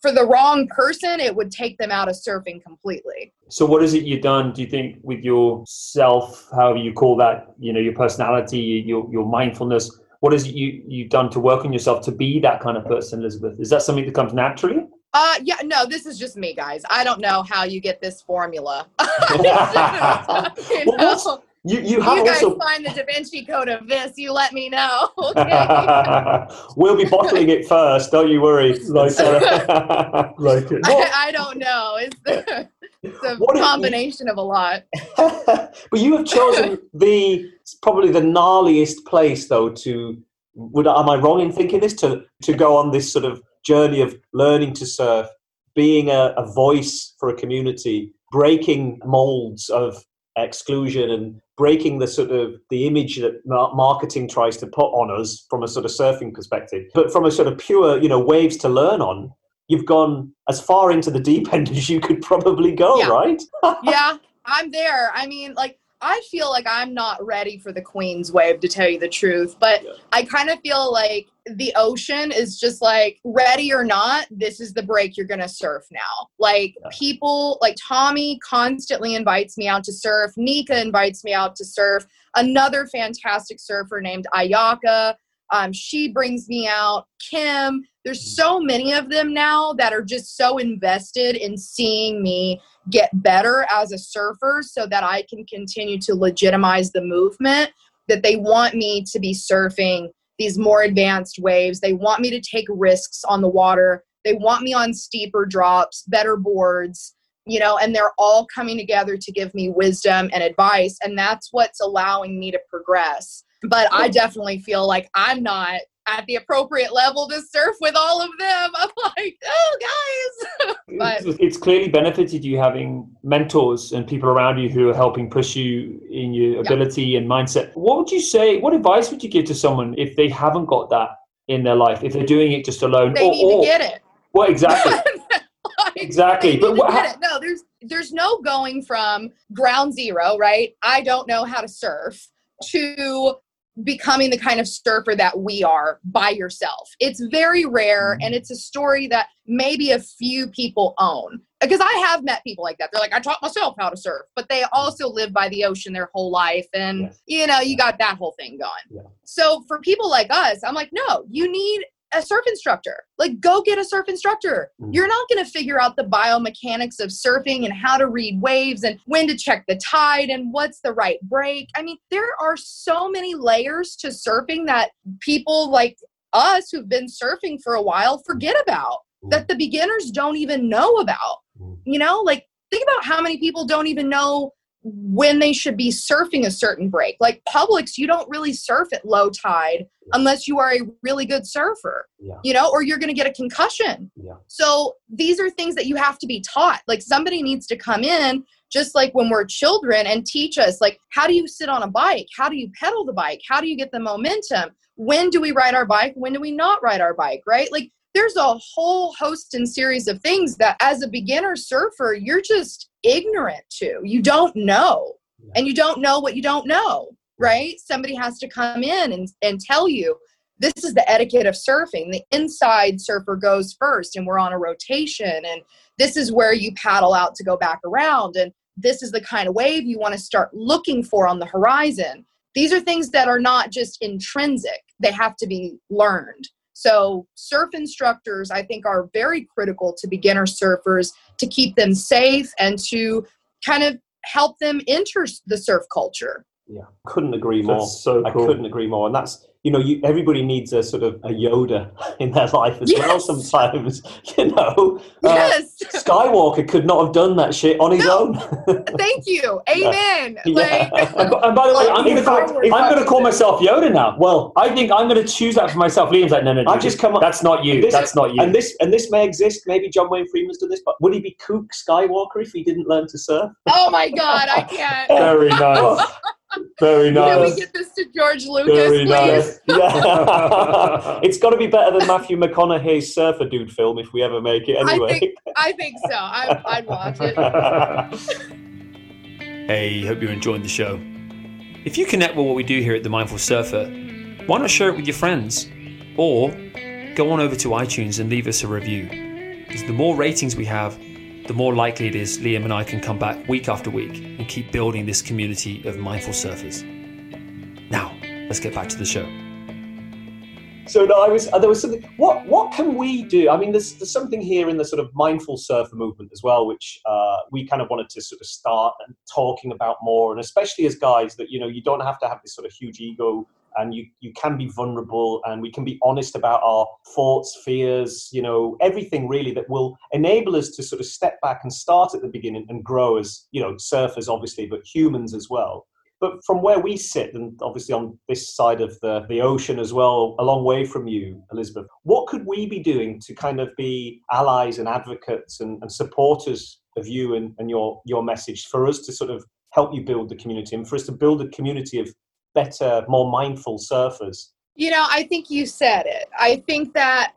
for the wrong person, it would take them out of surfing completely. So what is it you've done, do you think, with yourself, however you call that, you know, your personality, your mindfulness? What is it you've done to work on yourself to be that kind of person, Elizabeth? Is that something that comes naturally? Yeah, no, this is just me, guys. I don't know how you get this formula. You know? You guys also find the Da Vinci Code of this, you let me know. Okay? We'll be bottling it first, don't you worry. Like, I don't know. It's a combination of a lot. But you have chosen probably the gnarliest place, though, am I wrong in thinking this? To go on this sort of journey of learning to surf, being a voice for a community, breaking molds of exclusion and breaking the sort of the image that marketing tries to put on us from a sort of surfing perspective, but from a sort of pure, waves to learn on. You've gone as far into the deep end as you could probably go, right? Yeah, I'm there. I mean, I feel like I'm not ready for the Queens wave, to tell you the truth, but I kind of feel like the ocean is just like, ready or not, this is the break you're gonna surf now. People like Tommy constantly invites me out to surf. Nika invites me out to surf. Another fantastic surfer named Ayaka, she brings me out. Kim, there's so many of them now that are just so invested in seeing me get better as a surfer so that I can continue to legitimize the movement, that they want me to be surfing these more advanced waves. They want me to take risks on the water. They want me on steeper drops, better boards, and they're all coming together to give me wisdom and advice. And that's what's allowing me to progress. But I definitely feel like I'm not at the appropriate level to surf with all of them. I'm like, oh, guys. But it's clearly benefited you having mentors and people around you who are helping push you in your ability and mindset. What advice would you give to someone if they haven't got that in their life, if they're doing it just alone? They need to get it. Well, exactly. Exactly. But no, there's no going from ground zero, right? I don't know how to surf, to becoming the kind of surfer that we are by yourself. It's very rare, and it's a story that maybe a few people own. Because I have met people like that. They're like, I taught myself how to surf, but they also live by the ocean their whole life. And, you got that whole thing going. Yeah. So for people like us, I'm like, no, you need a surf instructor. Go get a surf instructor. You're not going to figure out the biomechanics of surfing and how to read waves and when to check the tide and what's the right break. I mean, there are so many layers to surfing that people like us who've been surfing for a while forget about, that the beginners don't even know about. Think about how many people don't even know when they should be surfing a certain break. Like Publix, you don't really surf at low tide unless you are a really good surfer, or you're going to get a concussion. Yeah. So these are things that you have to be taught. Somebody needs to come in, just like when we're children, and teach us, how do you sit on a bike? How do you pedal the bike? How do you get the momentum? When do we ride our bike? When do we not ride our bike? Right? There's a whole host and series of things that as a beginner surfer, you're just ignorant to. You don't know. And you don't know what you don't know, right? Somebody has to come in and tell you, this is the etiquette of surfing. The inside surfer goes first, and we're on a rotation. And this is where you paddle out to go back around. And this is the kind of wave you want to start looking for on the horizon. These are things that are not just intrinsic. They have to be learned. So surf instructors, I think, are very critical to beginner surfers to keep them safe and to kind of help them enter the surf culture. Yeah, couldn't agree more. That's so cool. I couldn't agree more. And that's, everybody needs a sort of a Yoda in their life as well sometimes, Yes. Skywalker could not have done that shit on his own. Thank you. Amen. Yeah. And by the way, I'm going to call myself Yoda now. Well, I think I'm going to choose that for myself. Liam's like, no, I've just come up. That's not you. That's not you. And this may exist. Maybe John Wayne Freeman's done this, but would he be Kook Skywalker if he didn't learn to surf? Oh my God, I can't. Very nice. Very nice. Can we get this to George Lucas, please? Nice. Yeah. It's got to be better than Matthew McConaughey's Surfer Dude film if we ever make it anyway. I think so. I'd watch it. Hey, hope you're enjoying the show. If you connect with what we do here at The Mindful Surfer, why not share it with your friends? Or go on over to iTunes and leave us a review. Because the more ratings we have, the more likely it is Liam and I can come back week after week and keep building this community of mindful surfers. Now, let's get back to the show. So there was something. What can we do? I mean, there's something here in the sort of mindful surfer movement as well, which we kind of wanted to sort of start and talking about more, and especially as guys that, you know, you don't have to have this sort of huge ego, and you can be vulnerable, and we can be honest about our thoughts, fears, you know, everything really that will enable us to sort of step back and start at the beginning and grow as, you know, surfers obviously, but humans as well. But from where we sit, and obviously on this side of the ocean as well, a long way from you, Elizabeth, what could we be doing to kind of be allies and advocates and supporters of you and your message, for us to sort of help you build the community, and for us to build a community of better, more mindful surfers? You know, I think you said it. I think that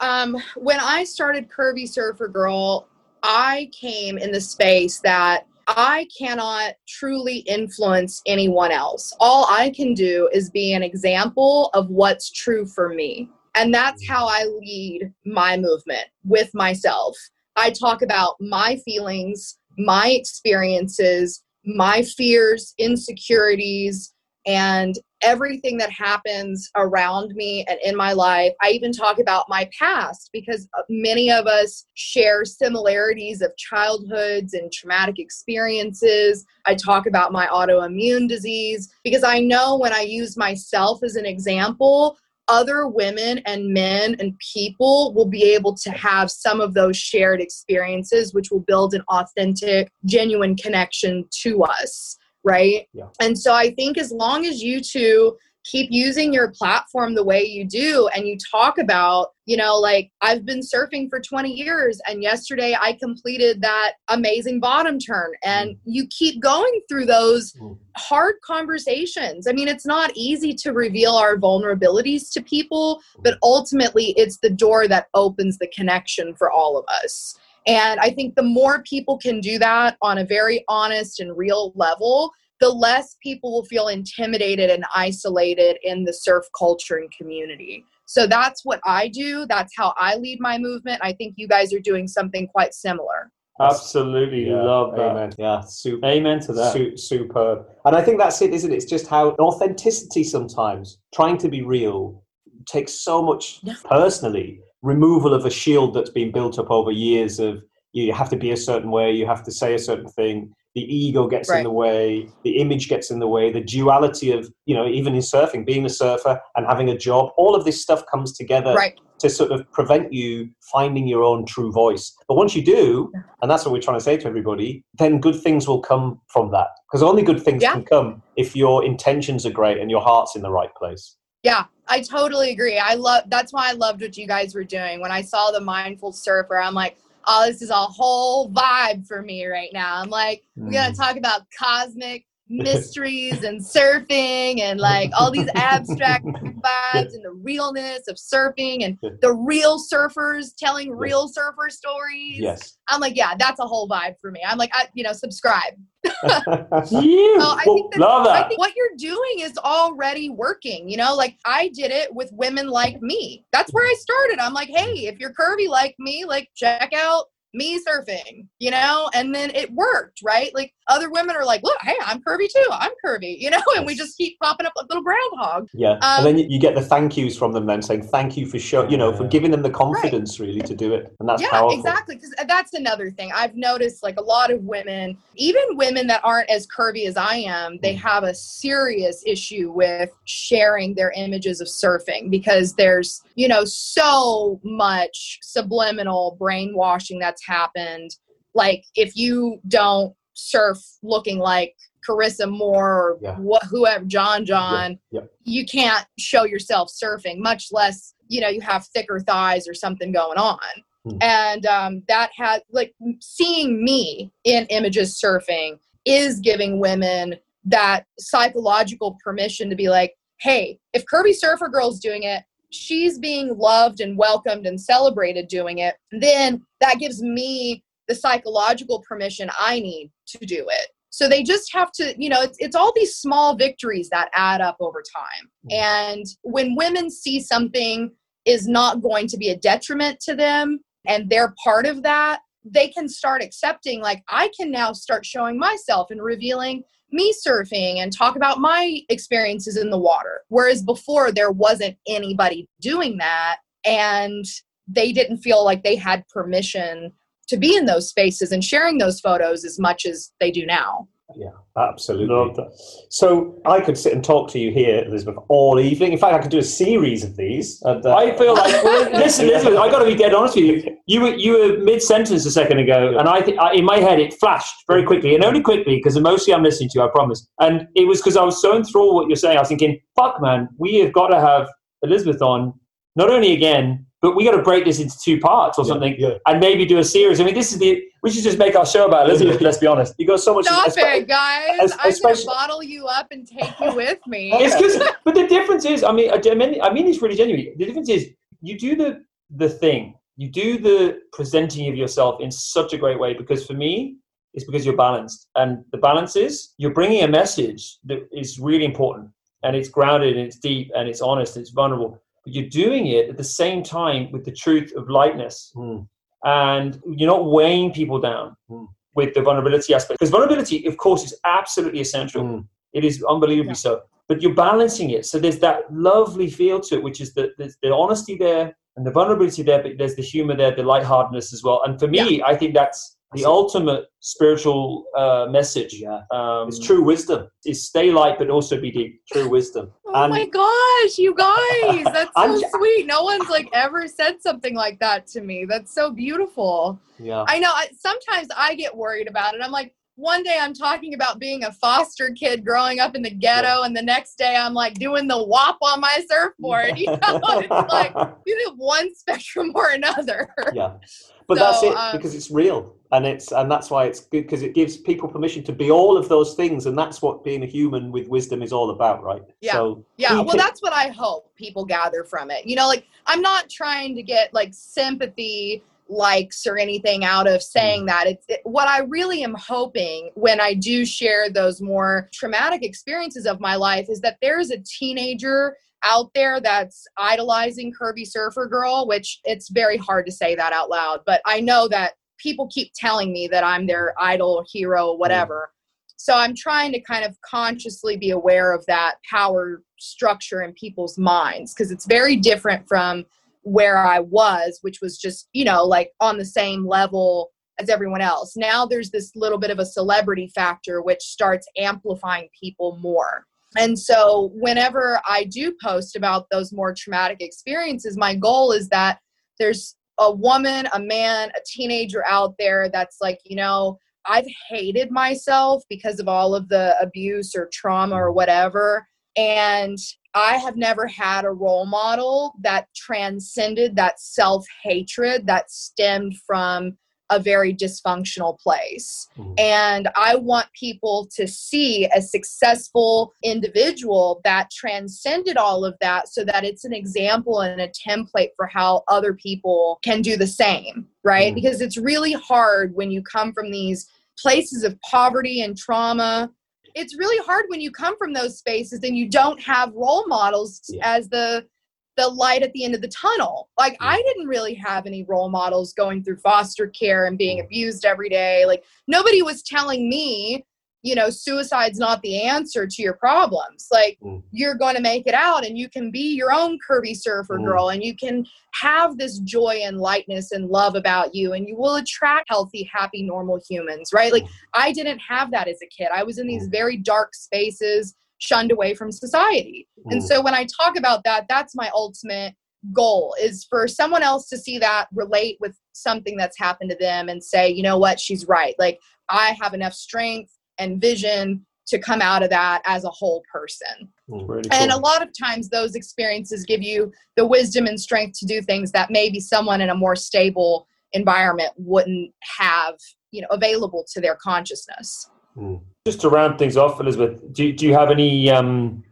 when I started Curvy Surfer Girl, I came in the space that I cannot truly influence anyone else. All I can do is be an example of what's true for me. And that's how I lead my movement with myself. I talk about my feelings, my experiences, my fears, insecurities, and everything that happens around me and in my life. I even talk about my past, because many of us share similarities of childhoods and traumatic experiences. I talk about my autoimmune disease, because I know when I use myself as an example, other women and men and people will be able to have some of those shared experiences, which will build an authentic, genuine connection to us. Right? Yeah. And so I think as long as you two keep using your platform the way you do, and you talk about, you know, like, I've been surfing for 20 years and yesterday I completed that amazing bottom turn, and you keep going through those hard conversations. I mean, it's not easy to reveal our vulnerabilities to people, but ultimately it's the door that opens the connection for all of us. And I think the more people can do that on a very honest and real level, the less people will feel intimidated and isolated in the surf culture and community. So that's what I do. That's how I lead my movement. I think you guys are doing something quite similar. Absolutely. Yeah. Love that. Amen. Yeah. Super. Amen to that. Superb. And I think that's it, isn't it? It's just how authenticity sometimes, trying to be real, takes so much personally. Removal of a shield that's been built up over years of, you have to be a certain way, you have to say a certain thing, the ego gets in the way, the image gets in the way, the duality of, you know, even in surfing, being a surfer and having a job, all of this stuff comes together to sort of prevent you finding your own true voice. But once you do, and that's what we're trying to say to everybody, then good things will come from that, because only good things can come if your intentions are great and your heart's in the right place. Yeah, I totally agree. That's why I loved what you guys were doing. When I saw the Mindful Surfer, I'm like, oh, this is a whole vibe for me right now. I'm like, we're going to talk about cosmic mysteries and surfing, and like all these abstract vibes and the realness of surfing and the real surfers telling real surfer stories. Yes. I'm like, yeah, that's a whole vibe for me. I'm like, subscribe. I think what you're doing is already working. You know, like, I did it with women like me. That's where I started. I'm like, hey, if you're curvy like me, like, check out me surfing, you know? And then it worked, right? Like, other women are like, look, hey, I'm curvy too. I'm curvy, you know? And we just keep popping up like little groundhogs. Yeah. And then you get the thank yous from them then, saying thank you for for giving them the confidence really to do it. And that's powerful. Yeah, exactly. Because that's another thing. I've noticed, like, a lot of women, even women that aren't as curvy as I am, they have a serious issue with sharing their images of surfing, because there's, you know, so much subliminal brainwashing that's happened. Like, if you don't surf looking like Carissa Moore or whoever, John, you can't show yourself surfing, much less, you know, you have thicker thighs or something going on. And that has, like, seeing me in images surfing is giving women that psychological permission to be like, hey, if Curvy Surfer Girl's doing it, she's being loved and welcomed and celebrated doing it, then that gives me the psychological permission I need to do it. So they just have to, you know, it's all these small victories that add up over time. And when women see something is not going to be a detriment to them, and they're part of that, they can start accepting, like, I can now start showing myself and revealing me surfing and talk about my experiences in the water. Whereas before there wasn't anybody doing that, and they didn't feel like they had permission to be in those spaces and sharing those photos as much as they do now. Yeah, absolutely. Love that. So I could sit and talk to you here, Elizabeth, all evening. In fact, I could do a series of these. And, I feel like, listen, Elizabeth, I got to be dead honest with you. You were mid-sentence a second ago, yeah. And I in my head it flashed very quickly, and only quickly because mostly I'm listening to you, I promise. And it was because I was so enthralled what you're saying. I was thinking, fuck, man, we have got to have Elizabeth on, not only again, but we got to break this into two parts or something, and maybe do a series. I mean, we should just make our show about Elizabeth. Let's be honest, you got so much. Stop it, guys! I'm going to bottle you up and take you with me. But the difference is, I mean, it's really genuine. The difference is, you do the thing, you do the presenting of yourself in such a great way. Because for me, it's because you're balanced, and the balance is you're bringing a message that is really important, and it's grounded, and it's deep, and it's honest, and it's vulnerable. You're doing it at the same time with the truth of lightness. Mm. And you're not weighing people down with the vulnerability aspect. Because vulnerability, of course, is absolutely essential. Mm. It is unbelievably so. But you're balancing it. So there's that lovely feel to it, which is the honesty there and the vulnerability there, but there's the humor there, the lightheartedness as well. And for me, I think that's the ultimate spiritual message. Yeah. It's true wisdom. It's stay light, but also be deep. True wisdom. Oh my gosh, you guys, that's so sweet. No one's ever said something like that to me. That's so beautiful. Yeah, I know. Sometimes I get worried about it. I'm like, one day I'm talking about being a foster kid growing up in the ghetto, and the next day I'm doing the WAP on my surfboard. You know, it's you do one spectrum or another. Yeah, but that's it because it's real, and that's why it's good, because it gives people permission to be all of those things, and that's what being a human with wisdom is all about, right? Yeah, so, yeah. Well, that's what I hope people gather from it. You know, I'm not trying to get sympathy likes or anything out of saying that. What I really am hoping when I do share those more traumatic experiences of my life is that there's a teenager out there that's idolizing Curvy Surfer Girl, which it's very hard to say that out loud, but I know that people keep telling me that I'm their idol, hero, whatever. So I'm trying to kind of consciously be aware of that power structure in people's minds, because it's very different from where I was, which was just, on the same level as everyone else. Now there's this little bit of a celebrity factor, which starts amplifying people more. And so whenever I do post about those more traumatic experiences, my goal is that there's a woman, a man, a teenager out there that's I've hated myself because of all of the abuse or trauma or whatever. And I have never had a role model that transcended that self-hatred that stemmed from a very dysfunctional place. Mm. And I want people to see a successful individual that transcended all of that, so that it's an example and a template for how other people can do the same, right? Because it's really hard when you come from these places of poverty and trauma. It's really hard when you come from those spaces and you don't have role models as the light at the end of the tunnel. I didn't really have any role models going through foster care and being abused every day. Nobody was telling me, suicide's not the answer to your problems. You're going to make it out, and you can be your own Curvy Surfer Girl, and you can have this joy and lightness and love about you, and you will attract healthy, happy, normal humans, right? I didn't have that as a kid. I was in these very dark spaces, shunned away from society. And so when I talk about that, that's my ultimate goal, is for someone else to see that, relate with something that's happened to them, and say, you know what, she's right. I have enough strength and vision to come out of that as a whole person. Really cool. And a lot of times those experiences give you the wisdom and strength to do things that maybe someone in a more stable environment wouldn't have, available to their consciousness. Just to round things off, Elizabeth, do you have any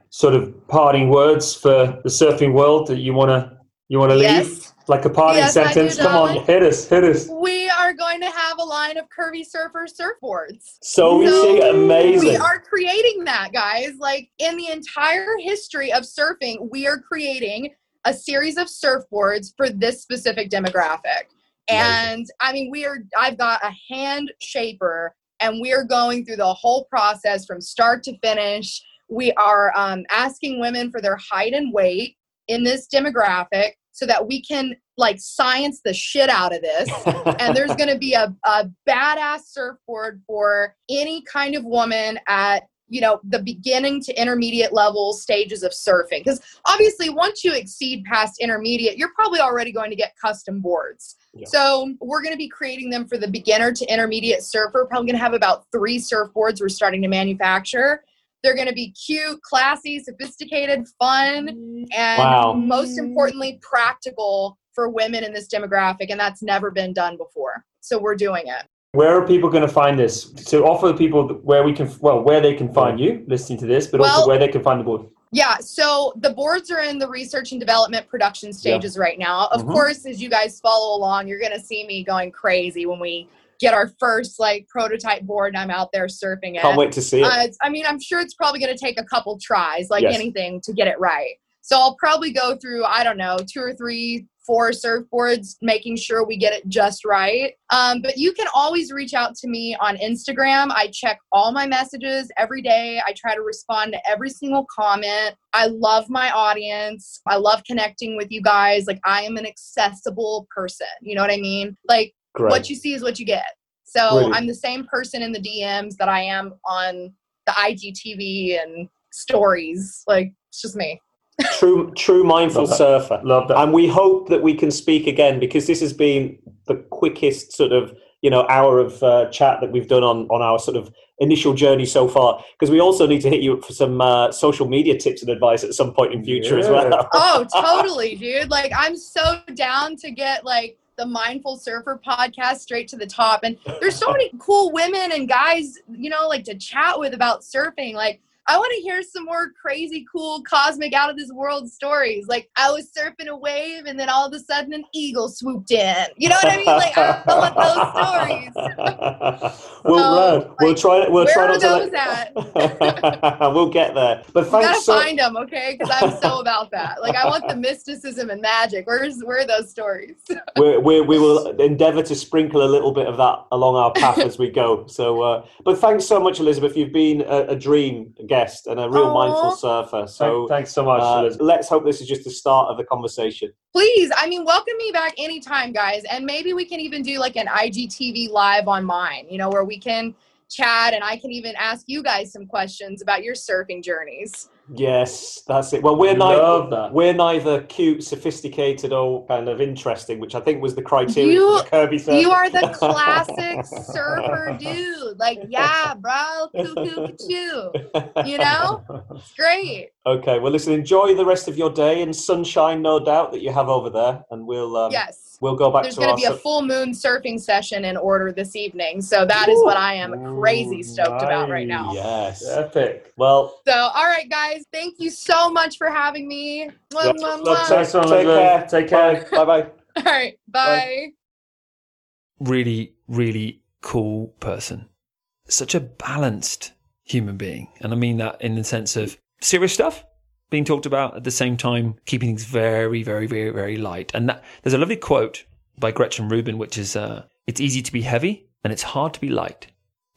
sort of parting words for the surfing world that you want to leave? Like a parting sentence? Come on, hit us. We are going to have a line of Curvy Surfer surfboards. So amazing. We are creating that, guys. In the entire history of surfing, we are creating a series of surfboards for this specific demographic. And I've got a hand shaper and we are going through the whole process from start to finish. We are asking women for their height and weight in this demographic so that we can like science the shit out of this. And there's going to be a badass surfboard for any kind of woman at, you know, the beginning to intermediate level stages of surfing. Because obviously once you exceed past intermediate, you're probably already going to get custom boards. Yeah. So we're going to be creating them for the beginner to intermediate surfer. Probably going to have about 3 surfboards we're starting to manufacture. They're going to be cute, classy, sophisticated, fun, and most importantly, practical for women in this demographic. And that's never been done before. So we're doing it. Where are people going to find this? So offer the people where we can, well, where they can find you listening to this, but also where they can find the board. Yeah. So the boards are in the research and development production stages right now. Of course, as you guys follow along, you're going to see me going crazy when we get our first like prototype board and I'm out there surfing it. Can't wait to see it. I mean, I'm sure it's probably going to take a couple tries, like anything, to get it right. So I'll probably go through, I don't know, 2 or 3, 4 surfboards, making sure we get it just right. But you can always reach out to me on Instagram. I check all my messages every day. I try to respond to every single comment. I love my audience. I love connecting with you guys. Like, I am an accessible person. You know what I mean? Like, what you see is what you get. So I'm the same person in the DMs that I am on the IGTV and stories. Like, it's just me. True mindful surfer. Love that. And we hope that we can speak again, because this has been the quickest sort of, you know, hour of chat that we've done on our sort of initial journey so far, because we also need to hit you up for some social media tips and advice at some point in future as well. Oh, totally, dude. Like, I'm so down to get like the Mindful Surfer podcast straight to the top. And there's so many cool women and guys, you know, like to chat with about surfing. Like, I want to hear some more crazy, cool, cosmic, out-of-this-world stories. Like, I was surfing a wave, and then all of a sudden, an eagle swooped in. You know what I mean? Like, I want those stories. We'll try not to. We'll get there. But thanks. Find them, okay? Because I'm so about that. Like, I want the mysticism and magic. Where are those stories? We will endeavour to sprinkle a little bit of that along our path as we go. So, but thanks so much, Elizabeth. You've been a dream guest and a real mindful surfer. So thanks so much. Let's hope this is just the start of the conversation. Please, I mean, welcome me back anytime, guys, and maybe we can even do like an IGTV live on mine, you know, where we can chat and I can even ask you guys some questions about your surfing journeys. Yes, that's it. Well, we're neither cute, sophisticated, or kind of interesting, which I think was the criteria for the Curvy Surfer. You are the classic surfer dude. Like, yeah, bro, you know? It's great. Okay, well, listen, enjoy the rest of your day and sunshine, no doubt, that you have over there. And we'll go back to our... There's going to be a full moon surfing session in order this evening. So that is what I am crazy stoked about right now. Yes. Epic. Well... So, all right, guys. Thank you so much for having me. Take care. Take care. Bye-bye. All right. Bye. Really, really cool person. Such a balanced human being. And I mean that in the sense of serious stuff being talked about at the same time, keeping things very, very, very, very light. And there's a lovely quote by Gretchen Rubin, which is, it's easy to be heavy and it's hard to be light.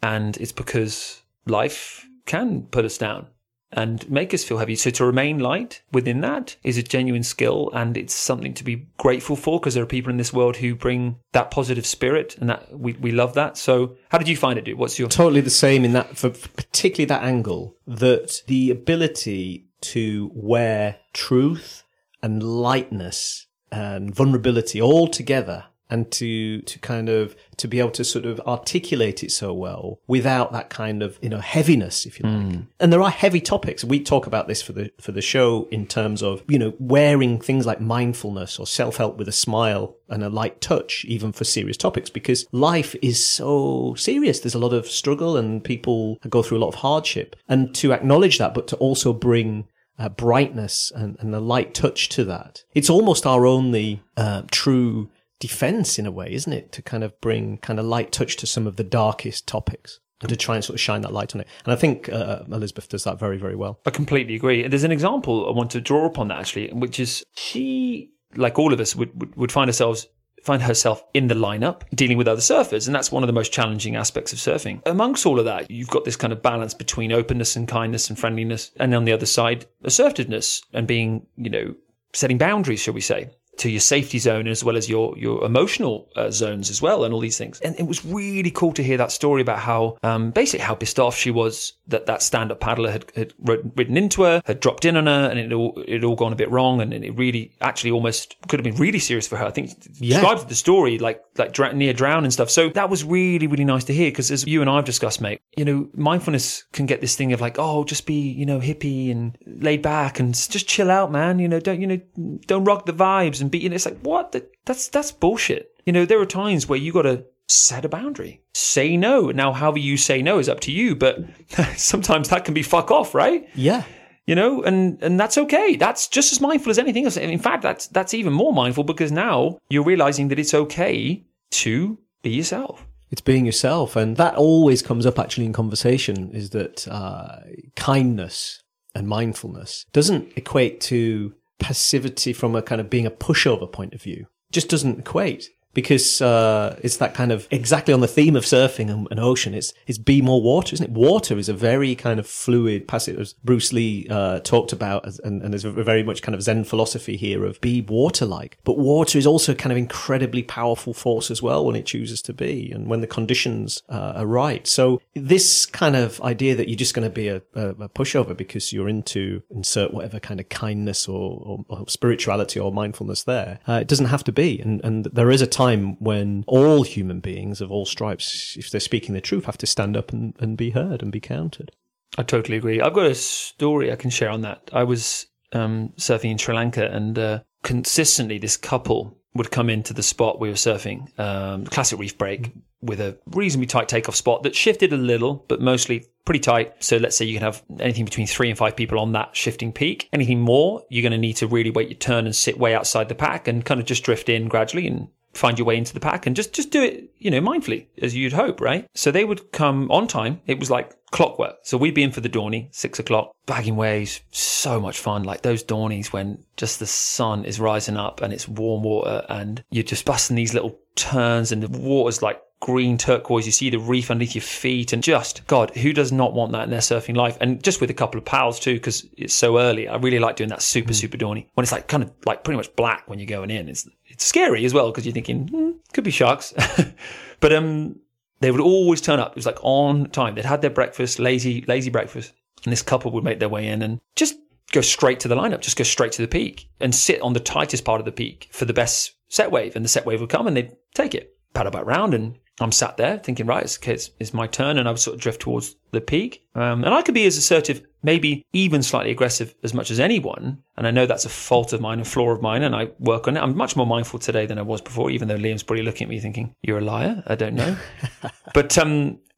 And it's because life can put us down and make us feel heavy. So to remain light within that is a genuine skill, and it's something to be grateful for, because there are people in this world who bring that positive spirit, and that we love that. So how did you find it, dude? What's your... Totally the same in that, for particularly that angle, that the ability to wear truth and lightness and vulnerability all together, and to kind of, to be able to sort of articulate it so well without that kind of, you know, heaviness, if you like. And there are heavy topics. We talk about this for the show in terms of, you know, wearing things like mindfulness or self-help with a smile and a light touch, even for serious topics, because life is so serious. There's a lot of struggle and people go through a lot of hardship, and to acknowledge that, but to also bring brightness and a light touch to that. It's almost our only true defense in a way, isn't it, to kind of bring kind of light touch to some of the darkest topics and to try and sort of shine that light on it. And I think Elizabeth does that very, very well. I completely agree. And there's an example I want to draw upon that, actually, which is she, like all of us, would find ourselves find herself in the lineup dealing with other surfers. And that's one of the most challenging aspects of surfing. Amongst all of that, you've got this kind of balance between openness and kindness and friendliness. And on the other side, assertiveness and being, you know, setting boundaries, shall we say, to your safety zone as well as your emotional zones as well, and all these things. And it was really cool to hear that story about how basically how pissed off she was that stand-up paddler had ridden into her, had dropped in on her, and it all gone a bit wrong, and it really actually almost could have been really serious for her. I think described the story like near drown and stuff. So that was really, really nice to hear, because as you and I have discussed, mate, you know, mindfulness can get this thing of like, oh, just be, you know, hippie and laid back and just chill out, man. You know, don't rock the vibes and be, you know, it's like, what? That's bullshit. You know, there are times where you got to set a boundary, say no. Now, however you say no is up to you, but sometimes that can be fuck off, right? Yeah. You know, and that's okay. That's just as mindful as anything else. In fact, that's even more mindful, because now you're realizing that it's okay to be yourself. It's being yourself. And that always comes up actually in conversation, is that kindness and mindfulness doesn't equate to passivity from a kind of being a pushover point of view. Just doesn't equate, because it's that kind of, exactly on the theme of surfing and ocean, it's be more water, isn't it? Water is a very kind of fluid, passive, as Bruce Lee talked about, and there's a very much kind of Zen philosophy here of be water-like. But water is also kind of incredibly powerful force as well when it chooses to be, and when the conditions are right. So this kind of idea that you're just going to be a pushover because you're into, insert whatever kind of kindness or spirituality or mindfulness there, it doesn't have to be. And there is a time when all human beings of all stripes, if they're speaking the truth, have to stand up and be heard and be counted. I totally agree. I've got a story I can share on that. I was surfing in Sri Lanka, and consistently this couple would come into the spot we were surfing, classic reef break, with a reasonably tight takeoff spot that shifted a little, but mostly pretty tight. So let's say you can have anything between 3 and 5 people on that shifting peak. Anything more, you're going to need to really wait your turn and sit way outside the pack and kind of just drift in gradually and find your way into the pack, and just do it, you know, mindfully, as you'd hope, right? So they would come on time. It was like clockwork. So we'd be in for the dawny, 6 o'clock, bagging waves, so much fun. Like those dawnies when just the sun is rising up and it's warm water, and you're just busting these little turns, and the water's like green turquoise, you see the reef underneath your feet, and just, God, who does not want that in their surfing life? And just with a couple of pals too, because it's so early. I really like doing that super dawny, when it's like kind of like pretty much black when you're going in. It's scary as well, because you're thinking, could be sharks. But they would always turn up. It was like on time. They'd had their breakfast, lazy breakfast, and this couple would make their way in and just go straight to the lineup, just go straight to the peak and sit on the tightest part of the peak for the best set wave. And the set wave would come and they'd take it, paddle back round, and I'm sat there thinking, right, it's my turn, and I would sort of drift towards the peak. And I could be as assertive, maybe even slightly aggressive, as much as anyone. And I know that's a fault of mine, a flaw of mine, and I work on it. I'm much more mindful today than I was before, even though Liam's probably looking at me thinking, you're a liar, I don't know. But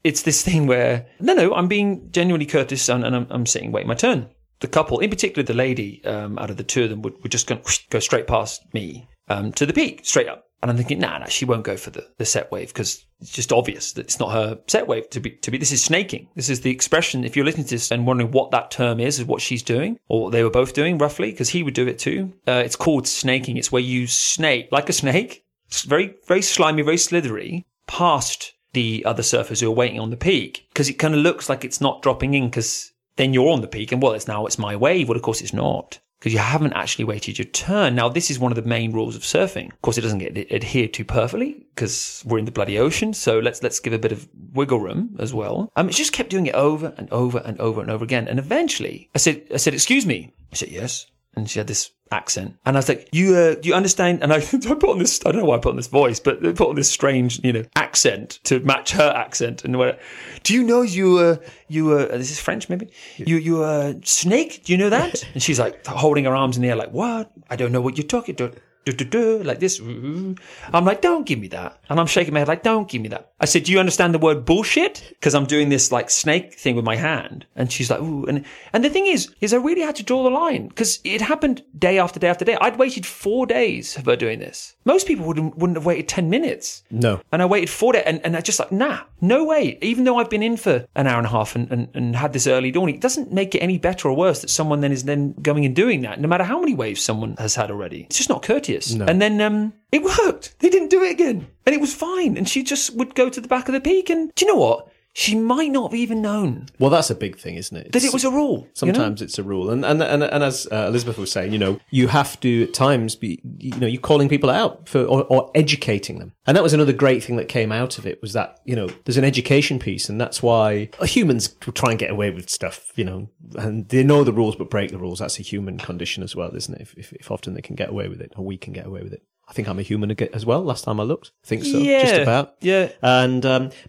it's this thing where, no, I'm being genuinely courteous, and I'm sitting, waiting my turn. The couple, in particular the lady, out of the two of them, would just go straight past me to the peak, straight up. And I'm thinking, nah, she won't go for the set wave, because it's just obvious that it's not her set wave to be. This is snaking. This is the expression. If you're listening to this and wondering what that term is what she's doing, or what they were both doing roughly, because he would do it too. It's called snaking. It's where you snake, like a snake, very, very slimy, very slithery, past the other surfers who are waiting on the peak, because it kind of looks like it's not dropping in, because then you're on the peak and, well, it's my wave. Well, of course it's not, because you haven't actually waited your turn. Now, this is one of the main rules of surfing. Of course, it doesn't get adhered to perfectly, because we're in the bloody ocean, so let's give a bit of wiggle room as well. It just kept doing it over and over and over and over again. And eventually, I said, excuse me. I said, yes. And she had this accent. And I was like, do you understand? And I put on this, I don't know why I put on this voice, but I put on this strange, you know, accent to match her accent. And what, do you know this is French maybe? You snake? Do you know that? And she's like holding her arms in the air like, what? I don't know what you're talking about. Like this. I'm like, don't give me that. And I'm shaking my head like, don't give me that. I said, do you understand the word bullshit? Because I'm doing this like snake thing with my hand. And she's like, ooh. And the thing is I really had to draw the line, because it happened day after day after day. I'd waited 4 days of her doing this. Most people wouldn't have waited 10 minutes. No. And I waited 4 days, and I just like, nah, no way. Even though I've been in for an hour and a half and had this early dawning, it doesn't make it any better or worse that someone then is going and doing that, no matter how many waves someone has had already. It's just not courteous. serious. No. And then it worked. They didn't do it again. And it was fine. And she just would go to the back of the peak. And do you know what? She might not have even known. Well, that's a big thing, isn't it? That it was a rule. Sometimes it's a rule. And as Elizabeth was saying, you know, you have to at times be, you know, you're calling people out for or educating them. And that was another great thing that came out of it was that, you know, there's an education piece. And that's why humans will try and get away with stuff, you know, and they know the rules but break the rules. That's a human condition as well, isn't it? If often they can get away with it or we can get away with it. I think I'm a human as well, last time I looked. I think so, yeah, just about. Yeah. And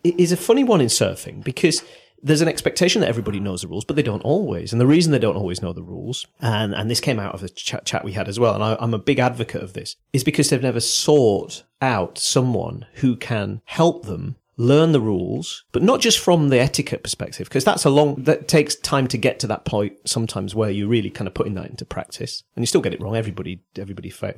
it is a funny one in surfing because there's an expectation that everybody knows the rules, but they don't always. And the reason they don't always know the rules, and this came out of the chat we had as well, and I'm a big advocate of this, is because they've never sought out someone who can help them learn the rules, but not just from the etiquette perspective, because that takes time to get to that point sometimes where you're really kind of putting that into practice. And you still get it wrong. Everybody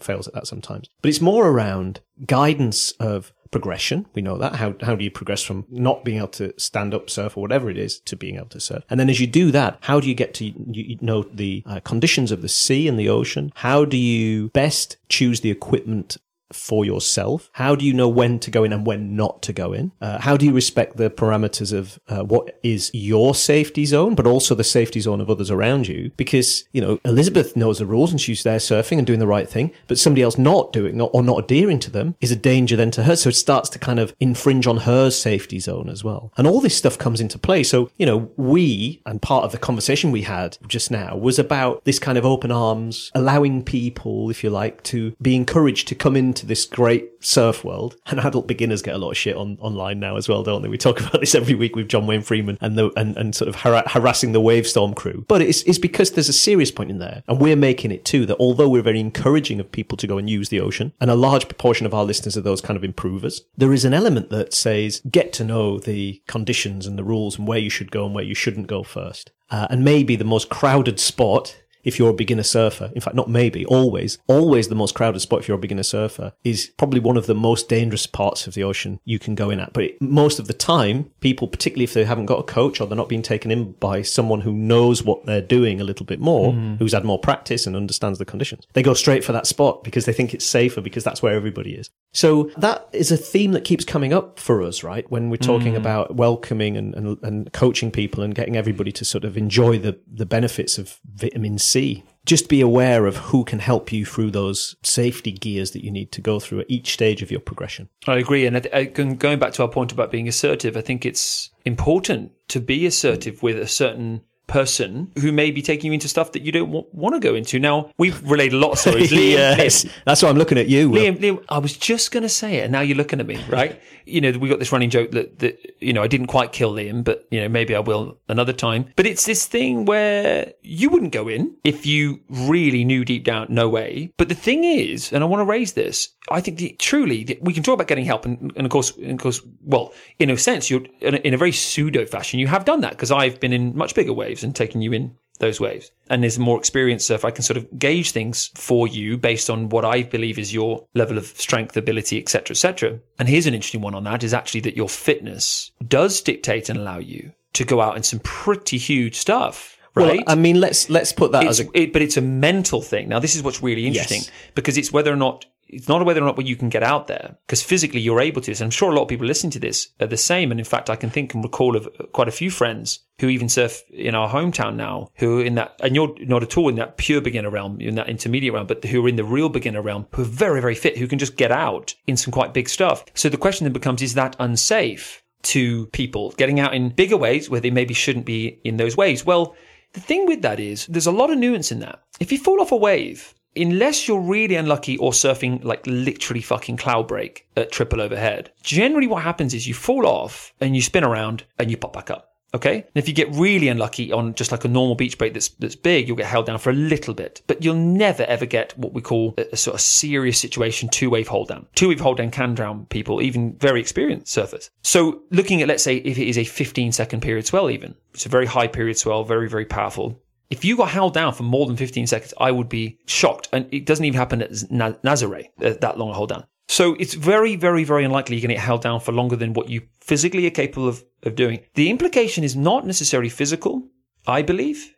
fails at that sometimes. But it's more around guidance of progression. We know that. How do you progress from not being able to stand up surf or whatever it is to being able to surf? And then as you do that, how do you get to know the conditions of the sea and the ocean? How do you best choose the equipment for yourself? How do you know when to go in and when not to go in? How do you respect the parameters of what is your safety zone, but also the safety zone of others around you? Because, you know, Elizabeth knows the rules and she's there surfing and doing the right thing, but somebody else not doing or not adhering to them is a danger then to her. So it starts to kind of infringe on her safety zone as well. And all this stuff comes into play. So, you know, and part of the conversation we had just now was about this kind of open arms, allowing people, if you like, to be encouraged to come into this great surf world. And adult beginners get a lot of shit online now as well, don't they? We talk about this every week with John Wayne Freeman and sort of harassing the wave storm crew. But it's because there's a serious point in there, and we're making it too, that although we're very encouraging of people to go and use the ocean, and a large proportion of our listeners are those kind of improvers, there is an element that says get to know the conditions and the rules and where you should go and where you shouldn't go first. And maybe the most crowded spot, if you're a beginner surfer, in fact, not maybe, always the most crowded spot if you're a beginner surfer is probably one of the most dangerous parts of the ocean you can go in at. But most of the time, people, particularly if they haven't got a coach or they're not being taken in by someone who knows what they're doing a little bit more, who's had more practice and understands the conditions, they go straight for that spot because they think it's safer because that's where everybody is. So that is a theme that keeps coming up for us, right? When we're talking about welcoming and coaching people and getting everybody to sort of enjoy the benefits of vitamin C. Just be aware of who can help you through those safety gears that you need to go through at each stage of your progression. I agree. And going back to our point about being assertive, I think it's important to be assertive with a certain person who may be taking you into stuff that you don't want to go into. Now, we've relayed a lot of stories. Liam, yes, Liam. That's why I'm looking at you, Will. Liam, I was just going to say it and now you're looking at me, right? You know, we got this running joke that, you know, I didn't quite kill Liam, but, you know, maybe I will another time. But it's this thing where you wouldn't go in if you really knew deep down, no way. But the thing is, and I want to raise this, I think we can talk about getting help. And of course, well, in a sense, you're in a very pseudo fashion, you have done that because I've been in much bigger waves and taking you in those waves. And as a more experienced surfer, I can sort of gauge things for you based on what I believe is your level of strength, ability, et cetera, et cetera. And here's an interesting one on that is actually that your fitness does dictate and allow you to go out in some pretty huge stuff. Right. Well, I mean, let's put that but it's a mental thing. Now, this is what's really interesting because it's whether or not what you can get out there, because physically you're able to. And I'm sure a lot of people listening to this are the same. And in fact, I can think and recall of quite a few friends who even surf in our hometown now, who are in that, and you're not at all in that pure beginner realm, in that intermediate realm, but who are in the real beginner realm, who are very, very fit, who can just get out in some quite big stuff. So the question then becomes, is that unsafe to people getting out in bigger waves where they maybe shouldn't be in those waves? Well, the thing with that is there's a lot of nuance in that. If you fall off a wave, unless you're really unlucky or surfing like literally fucking cloud break at triple overhead, generally what happens is you fall off and you spin around and you pop back up. Okay. And if you get really unlucky on just like a normal beach break that's big, you'll get held down for a little bit, but you'll never ever get what we call a sort of serious situation, two-wave hold down. Two-wave hold down can drown people, even very experienced surfers. So looking at, let's say, if it is a 15-second period swell even, it's a very high period swell, very, very powerful. If you got held down for more than 15 seconds, I would be shocked. And it doesn't even happen at Nazare, that long a hold down. So it's very, very, very unlikely you're going to get held down for longer than what you physically are capable of doing. The implication is not necessarily physical, I believe,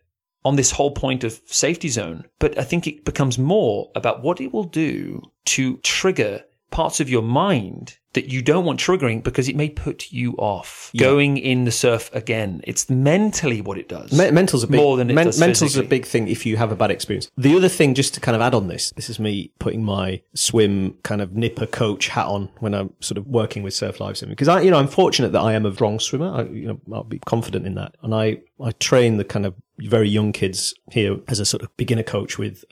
on this whole point of safety zone. But I think it becomes more about what it will do to trigger parts of your mind that you don't want triggering because it may put you off going in the surf again. It's mentally what it does. Mental's a big, more than it does mental's physically. A big thing if you have a bad experience. The other thing, just to kind of add on this is me putting my swim kind of nipper coach hat on when I'm sort of working with surf live swimming, because I, you know, I'm fortunate that I am a strong swimmer. I'll be confident in that, and I train the kind of very young kids here as a sort of beginner coach with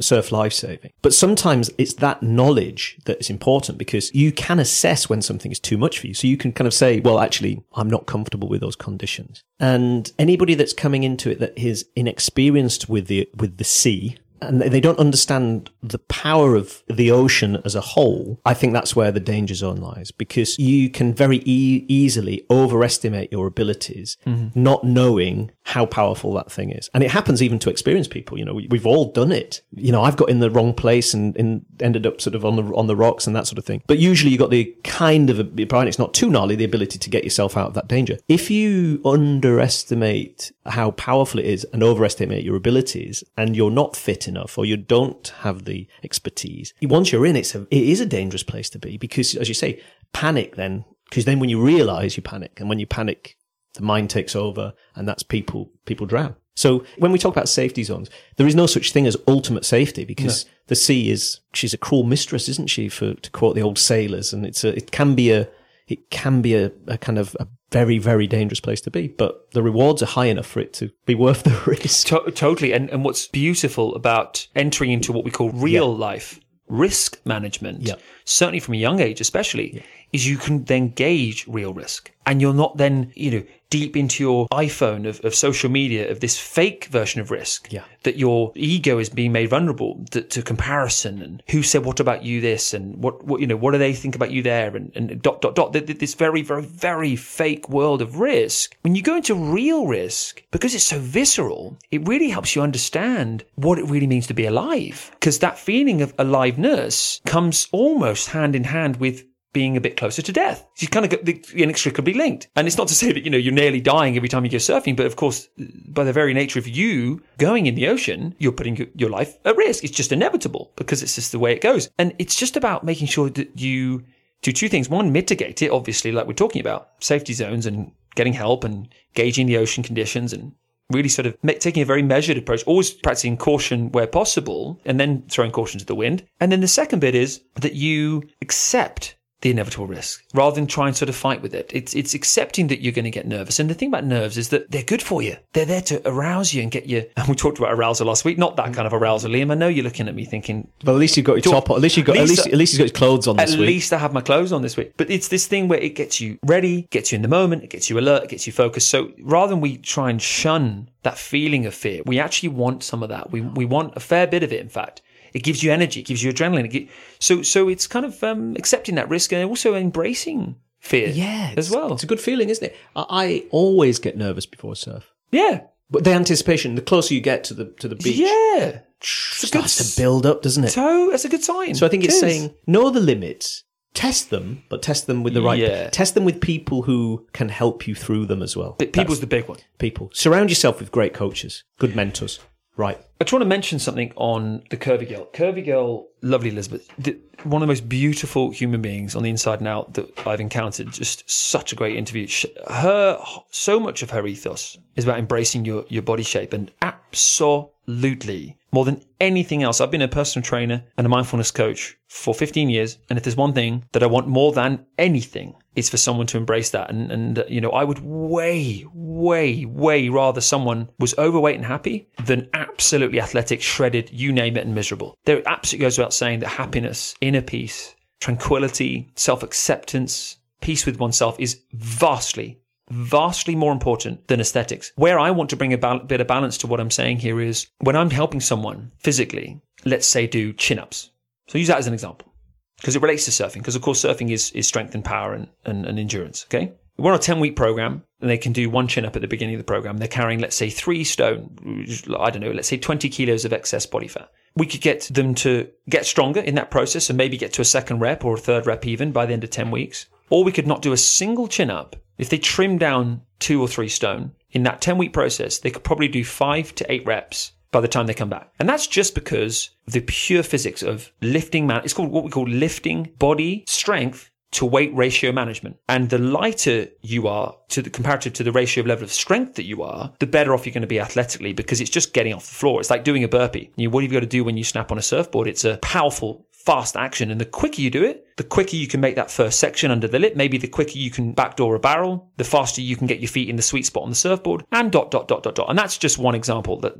surf lifesaving. But sometimes it's that knowledge that is important, because you can assess when something is too much for you. So you can kind of say, well, actually, I'm not comfortable with those conditions. And anybody that's coming into it that is inexperienced with the sea, and they don't understand the power of the ocean as a whole, I think that's where the danger zone lies, because you can very easily overestimate your abilities, not knowing how powerful that thing is. And it happens even to experienced people. You know, we've all done it. You know, I've got in the wrong place and ended up sort of on the rocks and that sort of thing. But usually you got the kind of, it's not too gnarly, the ability to get yourself out of that danger. If you underestimate how powerful it is and overestimate your abilities, and you're not fit enough, or you don't have the expertise, once you're in, it is a dangerous place to be, because, as you say, panic then, because then when you realize you panic, and when you panic, the mind takes over, and that's people drown. So when we talk about safety zones, there is no such thing as ultimate safety, because the sea she's a cruel mistress, isn't she, to quote the old sailors, and it can be a kind of a very, very dangerous place to be, but the rewards are high enough for it to be worth the risk. Totally. And what's beautiful about entering into what we call real life risk management, certainly from a young age especially, is you can then gauge real risk. And you're not then, deep into your iPhone of social media, of this fake version of risk, that your ego is being made vulnerable to comparison, and who said what about you this, and what do they think about you there, and ... This very, very, very fake world of risk. When you go into real risk, because it's so visceral, it really helps you understand what it really means to be alive, because that feeling of aliveness comes almost hand in hand with being a bit closer to death. You kind of get inextricably linked. And it's not to say that, you're nearly dying every time you go surfing, but of course, by the very nature of you going in the ocean, you're putting your life at risk. It's just inevitable, because it's just the way it goes. And it's just about making sure that you do two things. One, mitigate it, obviously, like we're talking about, safety zones and getting help and gauging the ocean conditions, and really sort of taking a very measured approach, always practicing caution where possible, and then throwing caution to the wind. And then the second bit is that you accept the inevitable risk, rather than try and sort of fight with it. It's accepting that you're going to get nervous. And the thing about nerves is that they're good for you. They're there to arouse you and get you. And we talked about arousal last week. Not that kind of arousal, Liam. I know you're looking at me thinking, but at least you've got your top on. At least he's got his clothes on this week. At least I have my clothes on this week. But it's this thing where it gets you ready, gets you in the moment, it gets you alert, it gets you focused. So rather than we try and shun that feeling of fear, we actually want some of that. We want a fair bit of it, in fact. It gives you energy, it gives you adrenaline. So it's kind of accepting that risk and also embracing fear as well. It's a good feeling, isn't it? I always get nervous before surf. Yeah. But the anticipation, the closer you get to the beach, starts to build up, doesn't it? So that's a good sign. So I think it's saying, know the limits, test them, but test them with the right test them with people who can help you through them as well. People's the big one. People. Surround yourself with great coaches, good mentors. Right. I just want to mention something on the Curvy Girl. Curvy Girl, lovely Elizabeth, one of the most beautiful human beings on the inside and out that I've encountered. Just such a great interview. So much of her ethos is about embracing your body shape, and absolutely, more than anything else, I've been a personal trainer and a mindfulness coach for 15 years. And if there's one thing that I want more than anything, it's for someone to embrace that. And I would way, way, way rather someone was overweight and happy than absolutely athletic, shredded, you name it, and miserable. There absolutely goes without saying that happiness, inner peace, tranquility, self-acceptance, peace with oneself is vastly more important than aesthetics. Where I want to bring a bit of balance to what I'm saying here is, when I'm helping someone physically, let's say do chin-ups. So use that as an example, because it relates to surfing, because of course surfing is strength and power and endurance, okay? We're on a 10-week program, and they can do one chin-up at the beginning of the program. They're carrying, let's say, 3 stone, I don't know, let's say 20 kilos of excess body fat. We could get them to get stronger in that process and maybe get to a 2nd rep or a 3rd rep even by the end of 10 weeks. Or we could not do a single chin-up. If they trim down 2 or 3 stone in that 10-week process, they could probably do 5 to 8 reps by the time they come back. And that's just because the pure physics of lifting man, it's called what we call lifting body strength to weight ratio management. And the lighter you are to the comparative to the ratio of level of strength that you are, the better off you're going to be athletically, because it's just getting off the floor. It's like doing a burpee. You know, what have you got to do when you snap on a surfboard? It's a powerful, fast action. And the quicker you do it, the quicker you can make that first section under the lip. Maybe the quicker you can backdoor a barrel, the faster you can get your feet in the sweet spot on the surfboard, and .. And that's just one example that,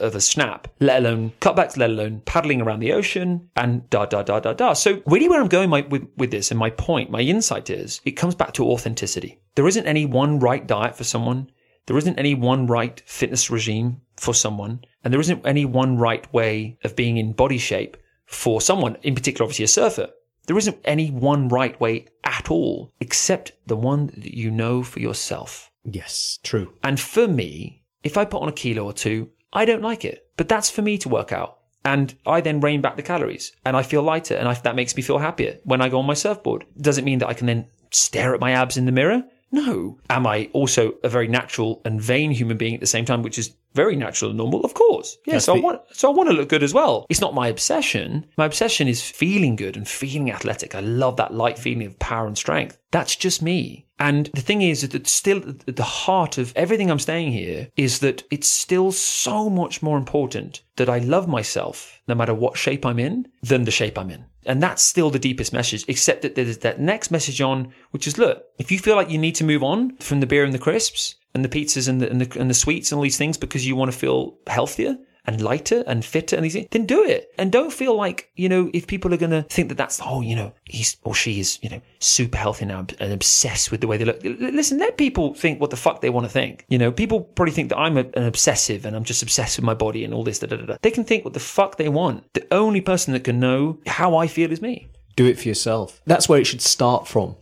of a snap, let alone cutbacks, let alone paddling around the ocean and . So really where I'm going with this, and my point, my insight is, it comes back to authenticity. There isn't any one right diet for someone. There isn't any one right fitness regime for someone. And there isn't any one right way of being in body shape for someone, in particular, obviously a surfer. There isn't any one right way at all, except the one that you know for yourself. Yes, true. And for me, if I put on a kilo or two, I don't like it. But that's for me to work out. And I then rein back the calories and I feel lighter, and that makes me feel happier when I go on my surfboard. Does it mean that I can then stare at my abs in the mirror? No. Am I also a very natural and vain human being at the same time, which is very natural and normal? Of course. Yes. Yeah, so I want to look good as well. It's not my obsession. My obsession is feeling good and feeling athletic. I love that light feeling of power and strength. That's just me. And the thing is that still at the heart of everything I'm saying here is that it's still so much more important that I love myself, no matter what shape I'm in, than the shape I'm in. And that's still the deepest message, except that there's that next message on, which is, look, if you feel like you need to move on from the beer and the crisps and the pizzas and the sweets and all these things because you want to feel healthier and lighter and fitter and these things, then do it. And don't feel like, you know, if people are going to think that that's, oh, you know, he's or she is, you know, super healthy now and obsessed with the way they look. Listen, let people think what the fuck they want to think. You know, people probably think that I'm an obsessive and I'm just obsessed with my body and all this, They can think what the fuck they want. The only person that can know how I feel is me. Do it for yourself. That's where it should start from.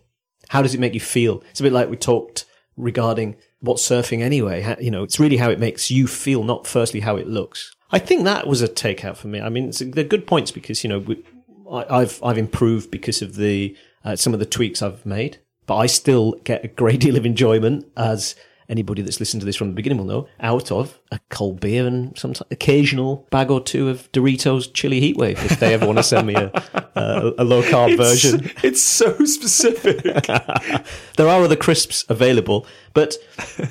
How does it make you feel? It's a bit like we talked regarding what's surfing anyway. You know, it's really how it makes you feel, not firstly how it looks. I think that was a takeout for me. I mean, they're good points because, you know, I've improved because of the some of the tweaks I've made, but I still get a great deal of enjoyment, as anybody that's listened to this from the beginning will know, out of a cold beer and some occasional bag or two of Doritos Chili Heatwave, if they ever want to send me a low-carb version. It's so specific. There are other crisps available, but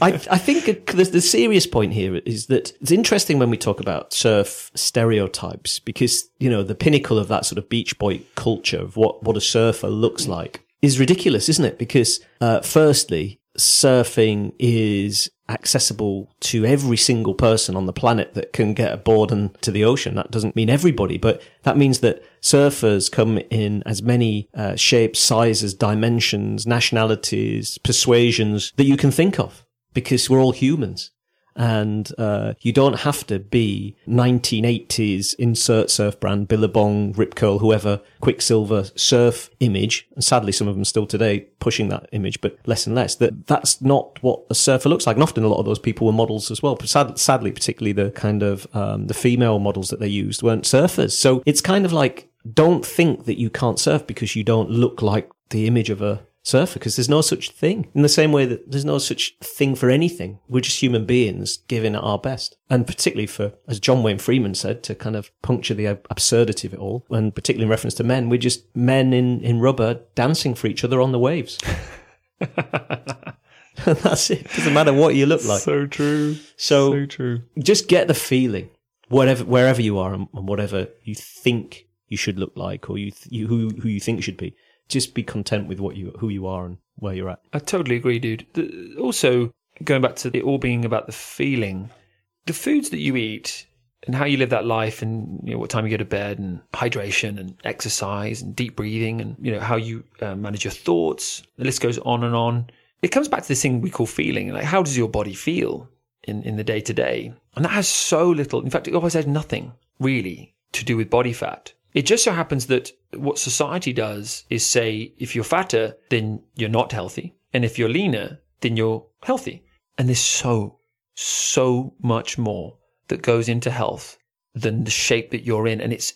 I think the serious point here is that it's interesting when we talk about surf stereotypes, because, you know, the pinnacle of that sort of beach boy culture of what a surfer looks like is ridiculous, isn't it? Because firstly, surfing is accessible to every single person on the planet that can get aboard and to the ocean. That doesn't mean everybody, but that means that surfers come in as many shapes, sizes, dimensions, nationalities, persuasions that you can think of, because we're all humans. And you don't have to be 1980s insert surf brand, Billabong, Rip Curl, whoever, Quicksilver surf image. And sadly, some of them still today pushing that image, but less and less. That's not what a surfer looks like. And often a lot of those people were models as well. But sadly, particularly the kind of the female models that they used weren't surfers. So it's kind of like, don't think that you can't surf because you don't look like the image of a surfer, because there's no such thing, in the same way that there's no such thing for anything. We're just human beings giving our best. And particularly for, as John Wayne Freeman said, to kind of puncture the absurdity of it all, and particularly in reference to men, we're just men in rubber dancing for each other on the waves. And that's it. Doesn't matter what you look like. So true. So true. Just get the feeling, wherever you are, and whatever you think you should look like, or who you think you should be. Just be content with who you are and where you're at. I totally agree, dude. Also, going back to it all being about the feeling, the foods that you eat and how you live that life, and, you know, what time you go to bed and hydration and exercise and deep breathing and, you know, how you manage your thoughts. The list goes on and on. It comes back to this thing we call feeling. Like, how does your body feel in the day-to-day? And that has so little, in fact, it always has nothing really to do with body fat. It just so happens that what society does is say, if you're fatter, then you're not healthy. And if you're leaner, then you're healthy. And there's so much more that goes into health than the shape that you're in. And it's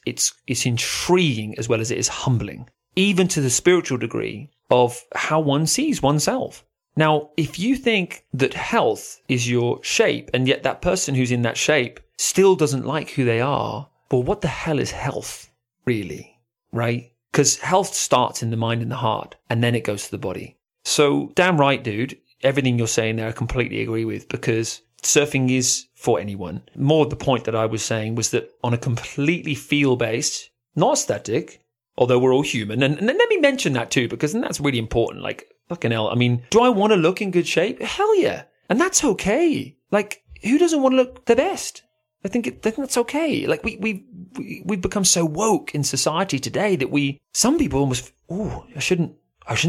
intriguing as well as it is humbling, even to the spiritual degree of how one sees oneself. Now, if you think that health is your shape, and yet that person who's in that shape still doesn't like who they are, well, what the hell is health, really, right? Because health starts in the mind and the heart, and then it goes to the body. So damn right, dude, everything you're saying there I completely agree with, because surfing is for anyone. More the point that I was saying was that on a completely feel-based, not aesthetic, although we're all human, and let me mention that too, because that's really important. Like, fucking hell, I mean, do I want to look in good shape? Hell yeah. And that's okay. Like, who doesn't want to look the best? I think that's okay. Like, we've become so woke in society today that some people almost, I shouldn't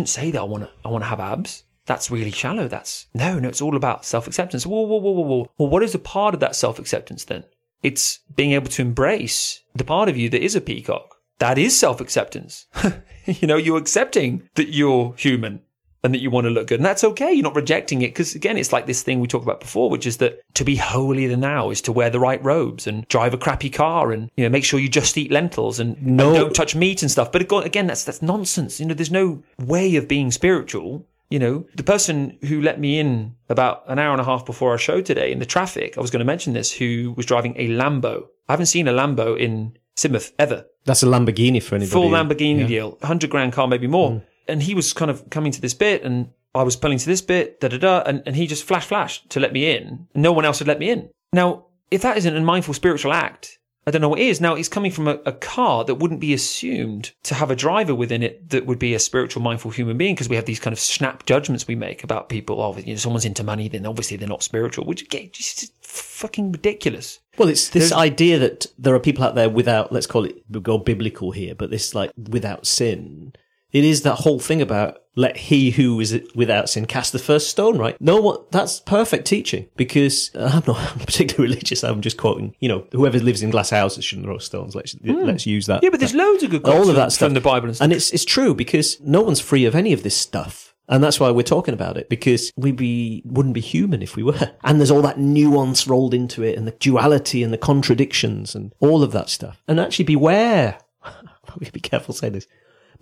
say that I want to have abs. That's really shallow. That's no, it's all about self-acceptance. Whoa. Well, what is a part of that self-acceptance then? It's being able to embrace the part of you that is a peacock. That is self-acceptance. You're accepting that you're human and that you want to look good. And that's okay. You're not rejecting it. Because again, it's like this thing we talked about before, which is that to be holier than thou is to wear the right robes and drive a crappy car and, make sure you just eat lentils and don't touch meat and stuff. But again, that's nonsense. There's no way of being spiritual. The person who let me in about an hour and a half before our show today in the traffic, I was going to mention this, who was driving a Lambo. I haven't seen a Lambo in Sidmouth ever. That's a Lamborghini for anybody. Full Lamborghini deal, 100 grand car, maybe more. Mm. And he was kind of coming to this bit and I was pulling to this bit, and he just flashed to let me in. No one else had let me in. Now, if that isn't a mindful spiritual act, I don't know what is. Now, it's coming from a car that wouldn't be assumed to have a driver within it that would be a spiritual, mindful human being, because we have these kind of snap judgments we make about people. Oh, someone's into money, then obviously they're not spiritual, which is just fucking ridiculous. Well, it's this idea that there are people out there without, let's call it, we'll go biblical here, but this like without sin. It is that whole thing about let he who is without sin cast the first stone, right? No one, that's perfect teaching, because I'm not particularly religious. I'm just quoting, whoever lives in glass houses shouldn't throw stones. Let's use that. Yeah, but there's loads of good quotes all of that stuff from the Bible and stuff. And it's true, because no one's free of any of this stuff. And that's why we're talking about it, because wouldn't be human if we were. And there's all that nuance rolled into it and the duality and the contradictions and all of that stuff. And actually beware. I've got to be careful saying this.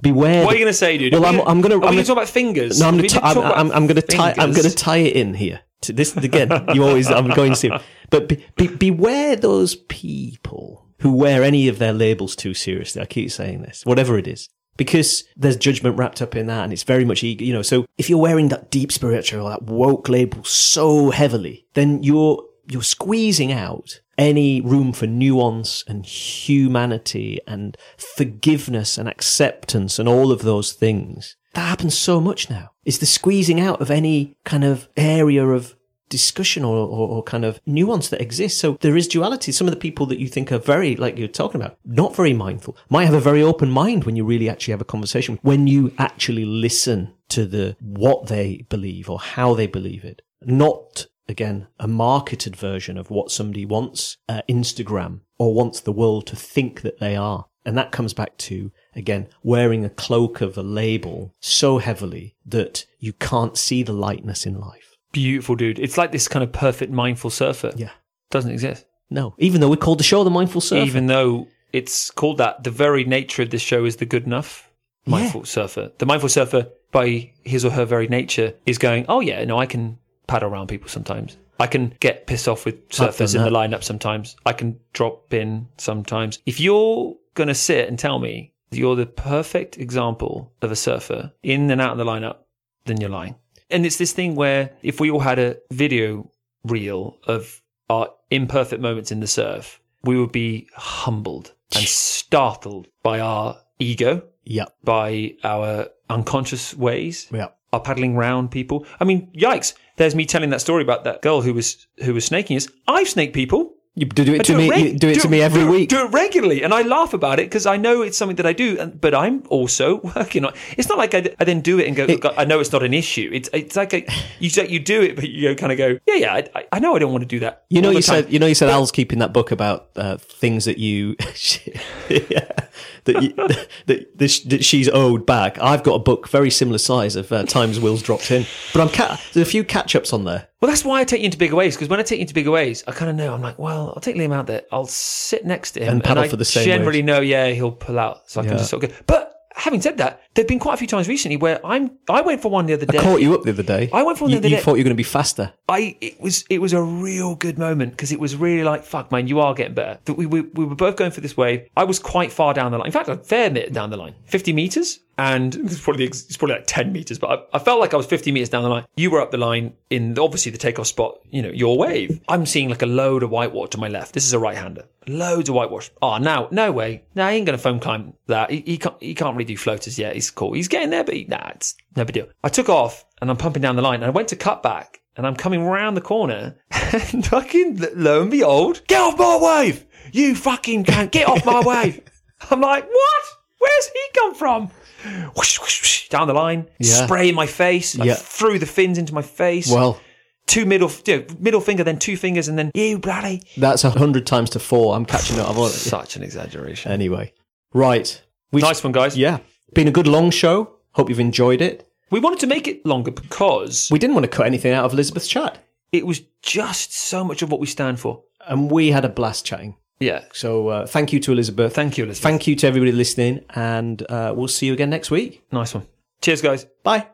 Beware. What are you going to say, dude? Well, I'm going to. Are we going to talk about fingers? No, I'm going to tie it in here. To this again. I'm going to. But beware those people who wear any of their labels too seriously. I keep saying this, whatever it is, because there's judgment wrapped up in that, and it's very much ego. So if you're wearing that deep spiritual, that woke label so heavily, then you're squeezing out any room for nuance and humanity and forgiveness and acceptance and all of those things. That happens so much now. It's the squeezing out of any kind of area of discussion or kind of nuance that exists. So there is duality. Some of the people that you think are very, like you're talking about, not very mindful, might have a very open mind when you really actually have a conversation, when you actually listen to what they believe or how they believe it. Not, again, a marketed version of what somebody wants, Instagram, or wants the world to think that they are. And that comes back to, again, wearing a cloak of a label so heavily that you can't see the lightness in life. Beautiful, dude. It's like this kind of perfect mindful surfer. Yeah. Doesn't exist. No. Even though we called the show The Mindful Surfer. Even though it's called that, the very nature of this show is the good enough mindful surfer. The mindful surfer, by his or her very nature, is going, oh yeah, no, I can paddle around people sometimes. I can get pissed off with surfers in the lineup sometimes. I can drop in sometimes. If you're going to sit and tell me that you're the perfect example of a surfer in and out of the lineup, then you're lying. And it's this thing where if we all had a video reel of our imperfect moments in the surf, we would be humbled and startled by our ego, by our unconscious ways, our paddling round people. I mean, yikes. There's me telling that story about that girl who was snaking us. I've snaked people. You do it to me. You do it to me every week. Do it regularly, and I laugh about it because I know it's something that I do. But I'm also working on. It's not like I then do it and go, God, I know it's not an issue. It's like you do it, but you kind of go, yeah. I know I don't want to do that. You said Al's keeping that book about things that you. that she's owed back. I've got a book very similar size of times Will's dropped in, but there's a few catch-ups on there. Well, that's why I take you into bigger waves, because when I take you into bigger waves, I kind of know. I'm like, well, I'll take Liam out there. I'll sit next to him, and paddle for the same waves. Generally know, he'll pull out, so I can just sort of go. But Having said that, there've been quite a few times recently where I went for one the other day. I caught you up the other day. I went for one the other day. You thought you were going to be faster. It was a real good moment because it was really like, fuck, man, you are getting better. That we were both going for this wave. I was quite far down the line. In fact, a fair bit down the line, 50 meters. And it's probably like 10 meters, but I felt like I was 50 meters down the line. You were up the line in obviously the takeoff spot, you know, your wave. I'm seeing like a load of whitewater to my left. This is a right-hander. Loads of whitewater. Oh, now, no way. Nah, he ain't going to foam climb that. He can't really do floaters yet. He's cool. He's getting there, but it's no big deal. I took off and I'm pumping down the line and I went to cut back and I'm coming round the corner and fucking lo and behold, get off my wave. You fucking can't get off my wave. I'm like, what? Where's he come from? Whoosh, whoosh, whoosh, down the line, spray in my face. I threw the fins into my face. Well, middle finger, then two fingers, and then you bloody. That's 100 times to 4. I'm catching it. Such an exaggeration. Anyway, right, nice one, guys. Yeah, been a good long show. Hope you've enjoyed it. We wanted to make it longer because we didn't want to cut anything out of Elizabeth's chat. It was just so much of what we stand for, and we had a blast chatting. Yeah. So thank you to Elizabeth. Thank you, Elizabeth. Thank you to everybody listening, and we'll see you again next week. Nice one. Cheers, guys. Bye.